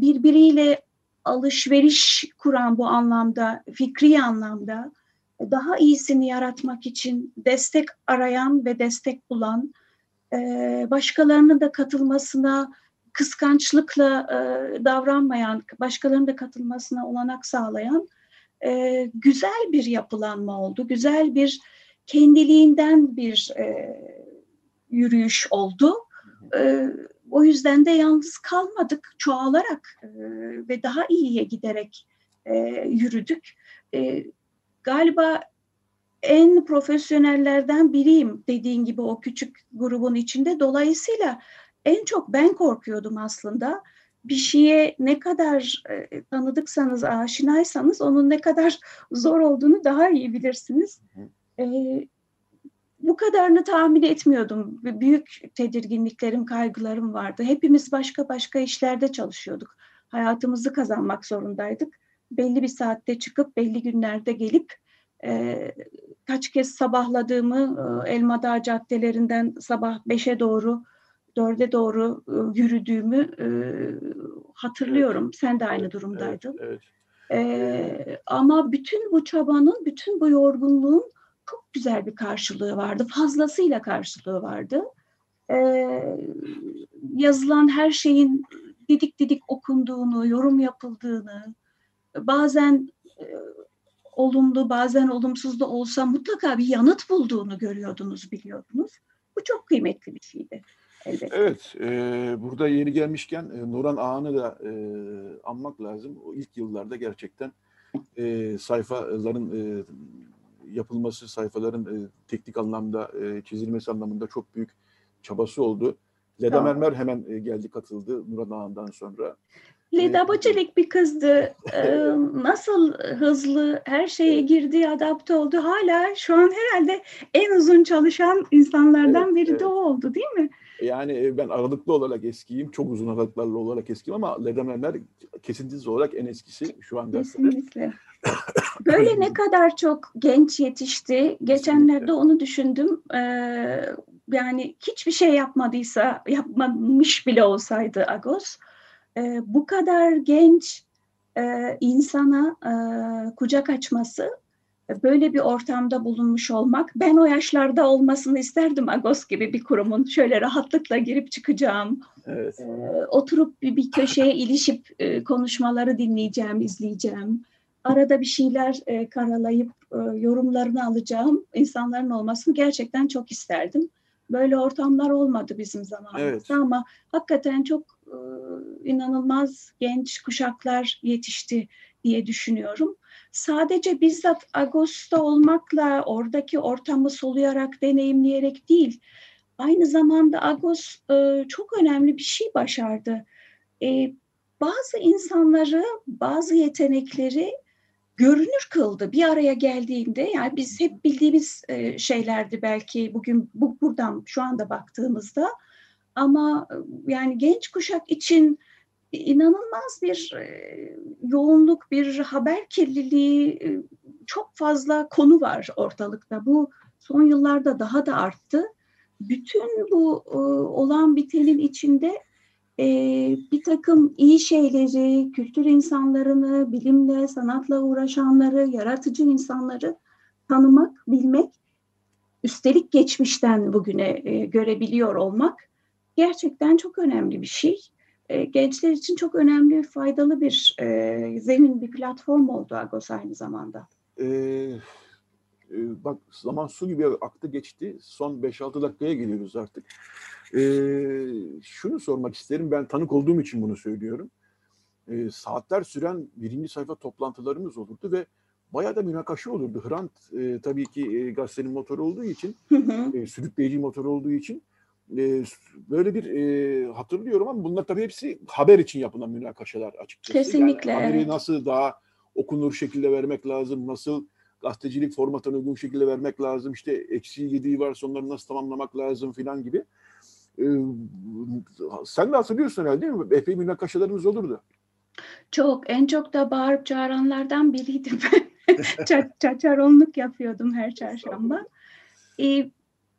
birbiriyle alışveriş kuran bu anlamda, fikri anlamda daha iyisini yaratmak için destek arayan ve destek bulan, başkalarının da katılmasına kıskançlıkla davranmayan, başkalarının da katılmasına olanak sağlayan güzel bir yapılanma oldu, güzel bir kendiliğinden bir e, yürüyüş oldu. E, o yüzden de yalnız kalmadık, çoğalarak e, ve daha iyiye giderek e, yürüdük. E, galiba en profesyonellerden biriyim dediğin gibi o küçük grubun içinde. Dolayısıyla en çok ben korkuyordum aslında. Bir şeye ne kadar e, tanıdıksanız, aşinaysanız onun ne kadar zor olduğunu daha iyi bilirsiniz. Ee, bu kadarını tahmin etmiyordum. Büyük tedirginliklerim, kaygılarım vardı. Hepimiz başka başka işlerde çalışıyorduk. Hayatımızı kazanmak zorundaydık. Belli bir saatte çıkıp, belli günlerde gelip, e, kaç kez sabahladığımı, e, Elmadağ caddelerinden sabah beşe doğru, dörde doğru e, yürüdüğümü e, hatırlıyorum. Evet. Sen de aynı durumdaydın. Evet, evet. E, ama bütün bu çabanın, bütün bu yorgunluğun çok güzel bir karşılığı vardı. Fazlasıyla karşılığı vardı. Ee, yazılan her şeyin didik didik okunduğunu, yorum yapıldığını, bazen e, olumlu, bazen olumsuz da olsa mutlaka bir yanıt bulduğunu görüyordunuz, biliyordunuz. Bu çok kıymetli bir şeydi. Elbette. Evet, e, burada yeri gelmişken e, Nurhan Ağa'nı da e, anmak lazım. O ilk yıllarda gerçekten e, sayfaların... E, yapılması, sayfaların e, teknik anlamda, e, çizilmesi anlamında çok büyük çabası oldu. Leda tamam. Mermer hemen e, geldi, katıldı Nurhan Ağa'ndan sonra. Leda bacalık bir kızdı. Ee, nasıl hızlı her şeye girdi, adapte oldu. Hala şu an herhalde en uzun çalışan insanlardan evet, biri evet. de o oldu, değil mi? Yani ben aralıklı olarak eskiyim. Çok uzun aralıklarla olarak eskiyim ama Leda Mermer kesintisiz olarak en eskisi şu anda. Kesinlikle. Böyle ne kadar çok genç yetişti. Kesinlikle. Geçenlerde onu düşündüm. Ee, yani hiçbir şey yapmadıysa, yapmamış bile olsaydı Agos, Ee, bu kadar genç e, insana e, kucak açması, e, böyle bir ortamda bulunmuş olmak, ben o yaşlarda olmasını isterdim Agos gibi bir kurumun. Şöyle rahatlıkla girip çıkacağım, evet. e, oturup bir, bir köşeye ilişip e, konuşmaları dinleyeceğim, izleyeceğim. Arada bir şeyler e, karalayıp e, yorumlarını alacağım insanların olmasını gerçekten çok isterdim. Böyle ortamlar olmadı bizim zamanımızda evet. ama hakikaten çok e, inanılmaz genç kuşaklar yetişti diye düşünüyorum. Sadece bizzat Agos'ta olmakla, oradaki ortamı soluyarak, deneyimleyerek değil, aynı zamanda Agos e, çok önemli bir şey başardı. E, bazı insanları, bazı yetenekleri görünür kıldı bir araya geldiğinde. Yani biz hep bildiğimiz şeylerdi belki bugün, bu, buradan şu anda baktığımızda, ama yani genç kuşak için inanılmaz bir yoğunluk, bir haber kirliliği, çok fazla konu var ortalıkta. Bu son yıllarda daha da arttı. Bütün bu olan bitenin içinde Ee, bir takım iyi şeyleri, kültür insanlarını, bilimle, sanatla uğraşanları, yaratıcı insanları tanımak, bilmek, üstelik geçmişten bugüne e, görebiliyor olmak gerçekten çok önemli bir şey. E, gençler için çok önemli, faydalı bir e, zemin, bir platform oldu Agos aynı zamanda. Ee, e, bak zaman su gibi aktı geçti. Son beş altı dakikaya geliyoruz artık. Ee, şunu sormak isterim, ben tanık olduğum için bunu söylüyorum. e, saatler süren birinci sayfa toplantılarımız olurdu ve bayağı da münakaşa olurdu. Hrant e, tabii ki e, gazetenin motoru olduğu için, e, sürükleyici motoru olduğu için e, böyle bir e, hatırlıyorum ama bunlar tabii hepsi haber için yapılan münakaşalar açıkçası. Kesinlikle. Yani haberi nasıl daha okunur şekilde vermek lazım, nasıl gazetecilik formatına uygun şekilde vermek lazım, işte eksiği yediği varsa onları nasıl tamamlamak lazım filan gibi. Ee, sen de hatırlıyorsun herhalde değil mi? Epey münakaşalarımız olurdu. Çok, en çok da bağırıp çağıranlardan biriydim ben. Çaçaronluk yapıyordum her çarşamba. Ee,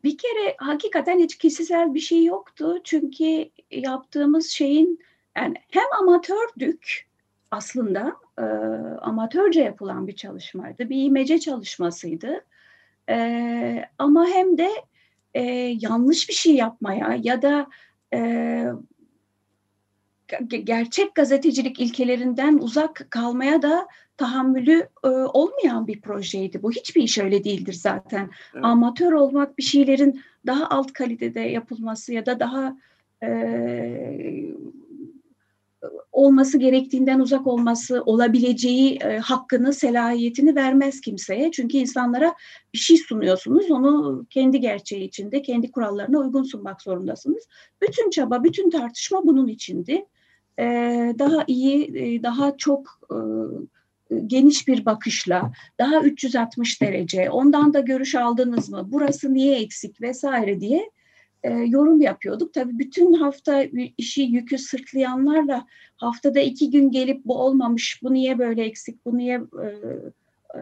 bir kere hakikaten hiç kişisel bir şey yoktu. Çünkü yaptığımız şeyin, yani hem amatördük aslında, e, amatörce yapılan bir çalışmaydı. Bir imece çalışmasıydı. E, ama hem de Ee, yanlış bir şey yapmaya ya da e, gerçek gazetecilik ilkelerinden uzak kalmaya da tahammülü e, olmayan bir projeydi. Bu hiçbir iş öyle değildir zaten. Evet. Amatör olmak, bir şeylerin daha alt kalitede yapılması ya da daha e, olması gerektiğinden uzak olması, olabileceği e, hakkını, selahiyetini vermez kimseye. Çünkü insanlara bir şey sunuyorsunuz, onu kendi gerçeği içinde, kendi kurallarına uygun sunmak zorundasınız. Bütün çaba, bütün tartışma bunun içindi. E, daha iyi, e, daha çok e, geniş bir bakışla, daha üç yüz altmış derece, ondan da görüş aldınız mı, burası niye eksik vesaire diye E, yorum yapıyorduk. Tabii bütün hafta işi yükü sırtlayanlarla haftada iki gün gelip bu olmamış, bu niye böyle eksik, bu niye e, e,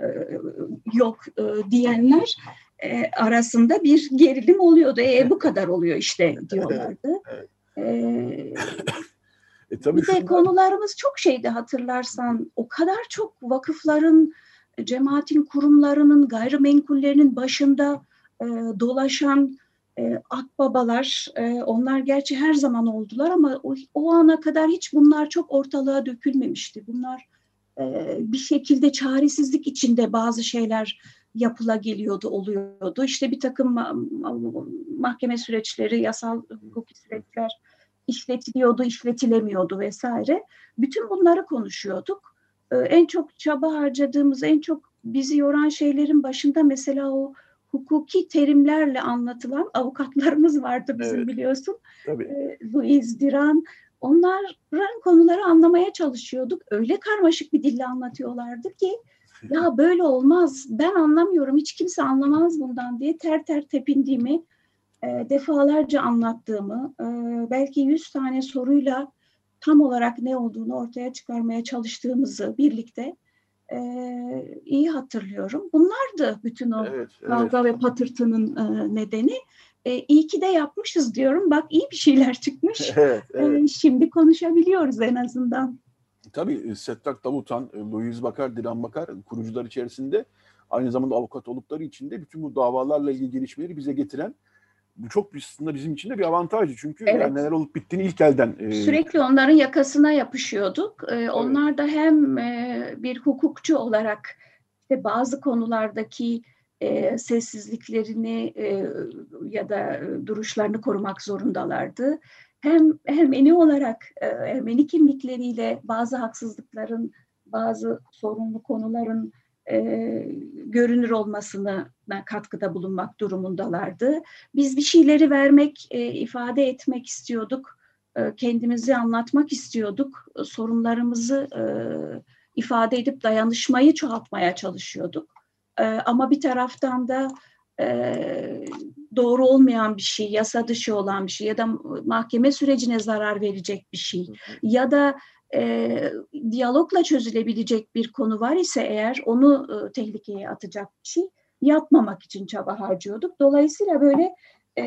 yok e, diyenler e, arasında bir gerilim oluyordu. E bu kadar oluyor işte diyorlardı. E, e, tabii bir de şundan... konularımız çok şeydi hatırlarsan. O kadar çok vakıfların, cemaatin kurumlarının, gayrimenkullerinin başında e, dolaşan E, akbabalar, e, onlar gerçi her zaman oldular ama o, o ana kadar hiç bunlar çok ortalığa dökülmemişti. Bunlar e, bir şekilde çaresizlik içinde bazı şeyler yapıla geliyordu, oluyordu. İşte bir takım ma- mahkeme süreçleri, yasal hukuki süreçler işletiliyordu, işletilemiyordu vesaire. Bütün bunları konuşuyorduk. E, en çok çaba harcadığımız, en çok bizi yoran şeylerin başında mesela o hukuki terimlerle anlatılan avukatlarımız vardı bizim, evet, biliyorsun. Tabii. Louis, Diran, onların konuları anlamaya çalışıyorduk. Öyle karmaşık bir dille anlatıyorlardı ki ya böyle olmaz, ben anlamıyorum, hiç kimse anlamaz bundan diye ter ter tepindiğimi, defalarca anlattığımı, belki yüz tane soruyla tam olarak ne olduğunu ortaya çıkarmaya çalıştığımızı birlikte Ee, iyi hatırlıyorum. Bunlardı bütün o evet, kavga evet. ve patırtının e, nedeni. E, iyi ki de yapmışız diyorum. Bak iyi bir şeyler çıkmış. Evet, evet. E, şimdi konuşabiliyoruz en azından. Tabii Settar Davutan, Louis Bakar, Dilan Bakar kurucular içerisinde, aynı zamanda avukat oldukları için de bütün bu davalarla ilgili gelişmeleri bize getiren, bu çok aslında bizim için de bir avantajdı. Çünkü evet. yani neler olup bittiğini ilk elden... E... Sürekli onların yakasına yapışıyorduk. Ee, evet. Onlar da hem e, bir hukukçu olarak işte bazı konulardaki e, sessizliklerini e, ya da duruşlarını korumak zorundalardı. Hem Ermeni olarak, e, Ermeni kimlikleriyle bazı haksızlıkların, bazı sorunlu konuların E, görünür olmasına katkıda bulunmak durumundalardı. Biz bir şeyleri vermek, e, ifade etmek istiyorduk. E, kendimizi anlatmak istiyorduk. E, sorunlarımızı e, ifade edip dayanışmayı çoğaltmaya çalışıyorduk. E, ama bir taraftan da e, doğru olmayan bir şey, yasa dışı olan bir şey ya da mahkeme sürecine zarar verecek bir şey ya da E, diyalogla çözülebilecek bir konu var ise eğer onu e, tehlikeye atacak bir şey yapmamak için çaba harcıyorduk. Dolayısıyla böyle e,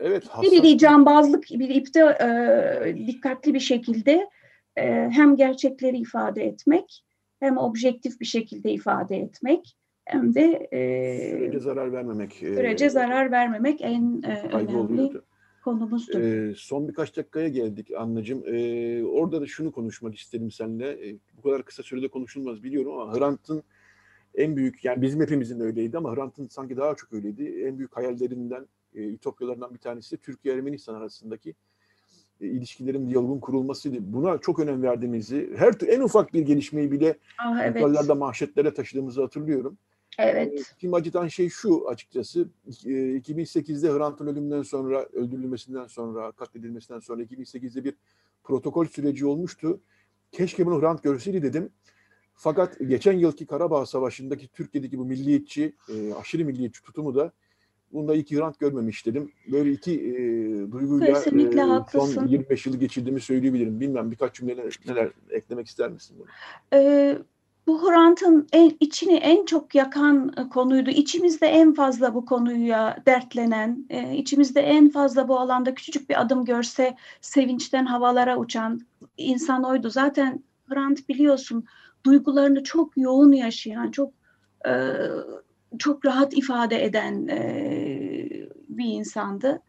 evet, bir cambazlık, bir ipte e, dikkatli bir şekilde e, hem gerçekleri ifade etmek, hem objektif bir şekilde ifade etmek, hem de e, sürece zarar vermemek. Sürece e, zarar vermemek en e, önemli oluyordu. Konumuzdur. Ee, son birkaç dakikaya geldik Annacığım. Ee, orada da şunu konuşmak istedim seninle. Ee, bu kadar kısa sürede konuşulmaz biliyorum ama Hrant'ın en büyük, yani bizim hepimizin öyleydi ama Hrant'ın sanki daha çok öyleydi. En büyük hayallerinden, e, ütopyalarından bir tanesi de Türkiye-Ermenistan arasındaki ilişkilerin, diyalogun kurulması, buna çok önem verdiğimizi, her en ufak bir gelişmeyi bile ah, evet. yukarılarda mahşetlere taşıdığımızı hatırlıyorum. Evet. Şimdi acıtan şey şu açıkçası, iki bin sekizde Hrant'ın ölümünden sonra, öldürülmesinden sonra, katledilmesinden sonra iki bin sekizde bir protokol süreci olmuştu. Keşke bunu Hrant görseydi dedim. Fakat geçen yılki Karabağ Savaşı'ndaki Türkiye'deki bu milliyetçi, aşırı milliyetçi tutumu da bunda iki Hrant görmemiş dedim. Böyle iki e, duyguyla e, son yirmi beş yılı geçirdiğimi söyleyebilirim. Bilmem, birkaç cümle neler eklemek ister misin? Ee, bu Hrant'ın en, içini en çok yakan konuydu. İçimizde en fazla bu konuya dertlenen, e, içimizde en fazla bu alanda küçücük bir adım görse sevinçten havalara uçan insan oydu. Zaten Hrant biliyorsun duygularını çok yoğun yaşayan, çok... E, çok rahat ifade eden e, bir insandı.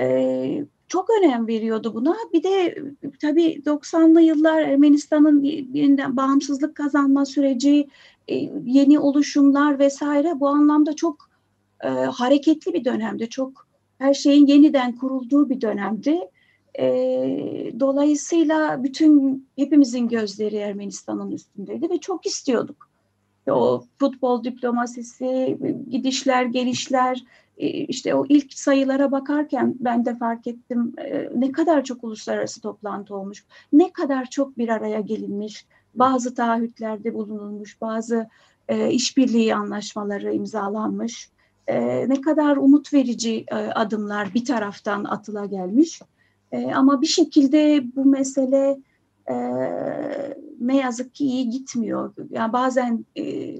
E, çok önem veriyordu buna. Bir de tabii doksanlı yıllar Ermenistan'ın yeniden bağımsızlık kazanma süreci, e, yeni oluşumlar vesaire, bu anlamda çok e, hareketli bir dönemdi. Çok her şeyin yeniden kurulduğu bir dönemdi. E, dolayısıyla bütün hepimizin gözleri Ermenistan'ın üstündeydi ve çok istiyorduk. O futbol diplomasisi, gidişler, gelişler, işte o ilk sayılara bakarken ben de fark ettim ne kadar çok uluslararası toplantı olmuş, ne kadar çok bir araya gelinmiş, bazı taahhütlerde bulunulmuş, bazı işbirliği anlaşmaları imzalanmış, ne kadar umut verici adımlar bir taraftan atıla gelmiş. Ama bir şekilde bu mesele Ee, ne yazık ki iyi gitmiyor. Yani bazen e,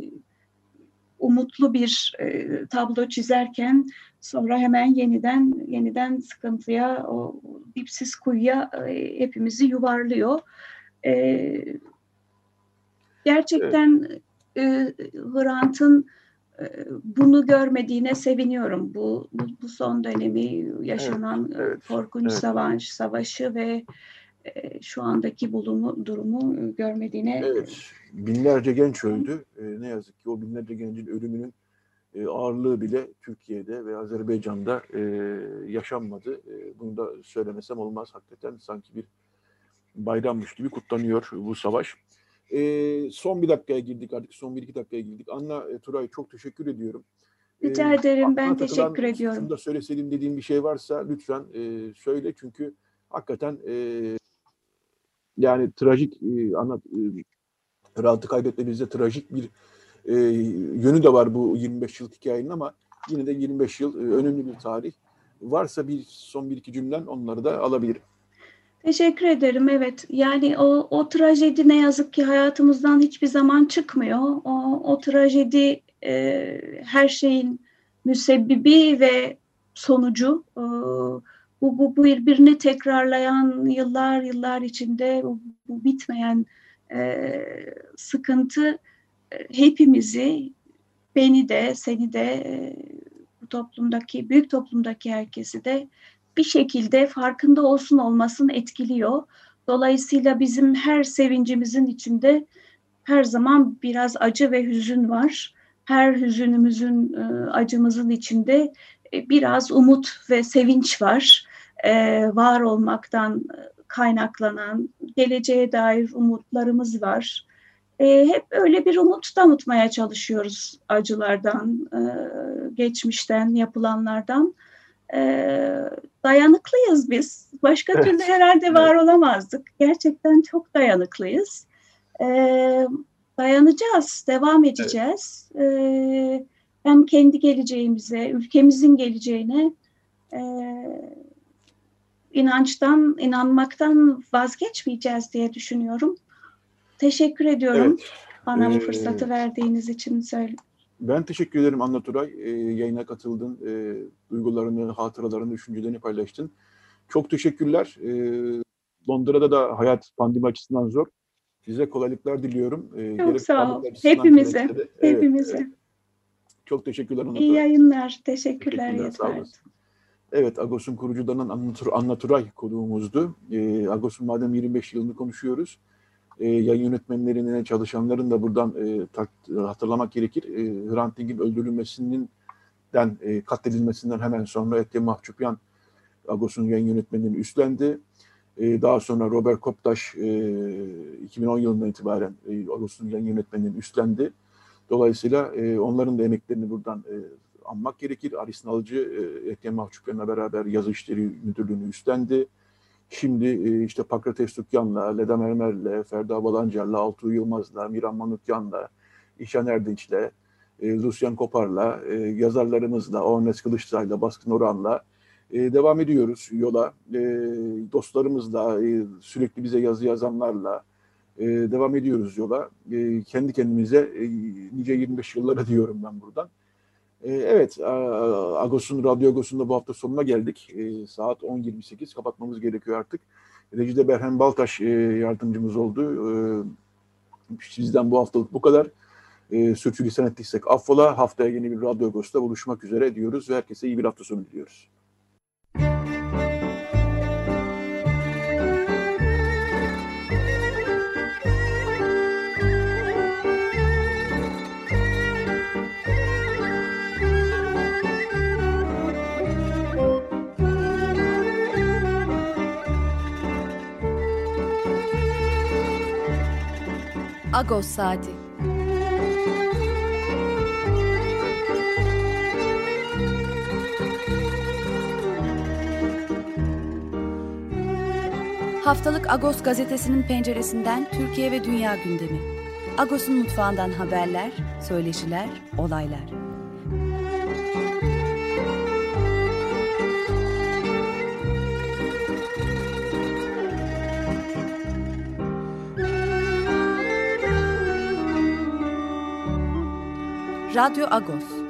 umutlu bir e, tablo çizerken sonra hemen yeniden yeniden sıkıntıya, o dipsiz kuyuya e, hepimizi yuvarlıyor. E, gerçekten e, Hrant'ın e, bunu görmediğine seviniyorum. Bu, bu, bu son dönemi yaşanan evet, evet, korkunç evet. savaş, savaşı ve şu andaki bulumu, durumu görmediğine... Evet, binlerce genç öldü. Ne yazık ki o binlerce gencin ölümünün ağırlığı bile Türkiye'de ve Azerbaycan'da yaşanmadı. Bunu da söylemesem olmaz. Hakikaten sanki bir bayrammış gibi kutlanıyor bu savaş. Son bir dakikaya girdik artık. Son bir iki dakikaya girdik. Anna Turay, çok teşekkür ediyorum. Rica ederim. Ben teşekkür ediyorum. Şunu da söyleseydim dediğim bir şey varsa lütfen söyle. Çünkü hakikaten e, yani trajik e, anlat e, Hrant'ı kaybetmemizde trajik bir e, yönü de var bu yirmi beş yıllık hikayenin, ama yine de yirmi beş yıl e, önemli bir tarih. Varsa bir son bir iki cümlen, onları da alabilirim. Teşekkür ederim. Evet, yani o, o trajedi ne yazık ki hayatımızdan hiçbir zaman çıkmıyor. O, o trajedi e, her şeyin müsebbibi ve sonucu. E, Bu, bu, bu birbirini tekrarlayan yıllar yıllar içinde bu, bu bitmeyen e, sıkıntı hepimizi, beni de, seni de, e, bu toplumdaki, büyük toplumdaki herkesi de bir şekilde farkında olsun olmasın etkiliyor. Dolayısıyla bizim her sevincimizin içinde her zaman biraz acı ve hüzün var. Her hüzünümüzün, e, acımızın içinde biraz umut ve sevinç var. Ee, var olmaktan kaynaklanan, geleceğe dair umutlarımız var. Ee, hep öyle bir umut damıtmaya çalışıyoruz acılardan, e, geçmişten, yapılanlardan. Ee, dayanıklıyız biz. Başka evet. türlü herhalde var olamazdık. Gerçekten çok dayanıklıyız. Ee, dayanacağız, devam edeceğiz. Evet. Ee, Hem kendi geleceğimize, ülkemizin geleceğine e, inançtan, inanmaktan vazgeçmeyeceğiz diye düşünüyorum. Teşekkür ediyorum evet. bana bu fırsatı ee, verdiğiniz için. Söyle. Ben teşekkür ederim Anna Turay. E, yayına katıldın, e, duygularını, hatıralarını, düşüncelerini paylaştın. Çok teşekkürler. E, Londra'da da hayat pandemi açısından zor. Size kolaylıklar diliyorum. E, Çok sağ ol. Hepimize. Evet, hepimize. Evet. Çok teşekkürler Anna Turay. İyi yayınlar. Teşekkürler. Teşekkürler, sağ olasın. Evet, Agos'un kurucularından Anna Turay konuğumuzdu. E, Agos'un madem yirmi beş yılını konuşuyoruz, e, yayın yönetmenlerine, çalışanların da buradan e, tak, hatırlamak gerekir. E, Hrant Dink'in öldürülmesinden, e, katledilmesinden hemen sonra Etya Mahcupyan Agos'un yayın yönetmenliğini üstlendi. E, daha sonra Robert Koptaş e, iki bin on yılından itibaren e, Arus Yumul'un yönetmenliğini üstlendi. Dolayısıyla e, onların da emeklerini buradan e, anmak gerekir. Aris Nalcı, e, Etya Mahcupyan'la beraber yazı işleri müdürlüğünü üstlendi. Şimdi e, işte Pakrat Estukyan'la, Leda Mermer'le, Ferda Balancar'la, Altuğ Yılmaz'la, Miran Manukyan'la, İhsan Erdinç'le, e, Rusyan Kopar'la, e, yazarlarımızla, Ornes Kılıçsay'la, Baskın Oran'la e, devam ediyoruz yola. E, dostlarımızla, e, sürekli bize yazı yazanlarla e, devam ediyoruz yola. E, kendi kendimize e, nice yirmi beş yıllara diyorum ben buradan. Evet, Agos'un, Radyo Agos'un bu hafta sonuna geldik. Saat on yirmi sekiz, kapatmamız gerekiyor artık. Reci Berhem Baltaş yardımcımız oldu. Sizden bu haftalık bu kadar. Sürçülisan ettiysek affola. Haftaya yeni bir Radyo Agos'ta buluşmak üzere diyoruz ve herkese iyi bir hafta sonu diliyoruz. Agos Saati. Haftalık Agos gazetesinin penceresinden Türkiye ve dünya gündemi. Agos'un mutfağından haberler, söyleşiler, olaylar. Radyo Agos.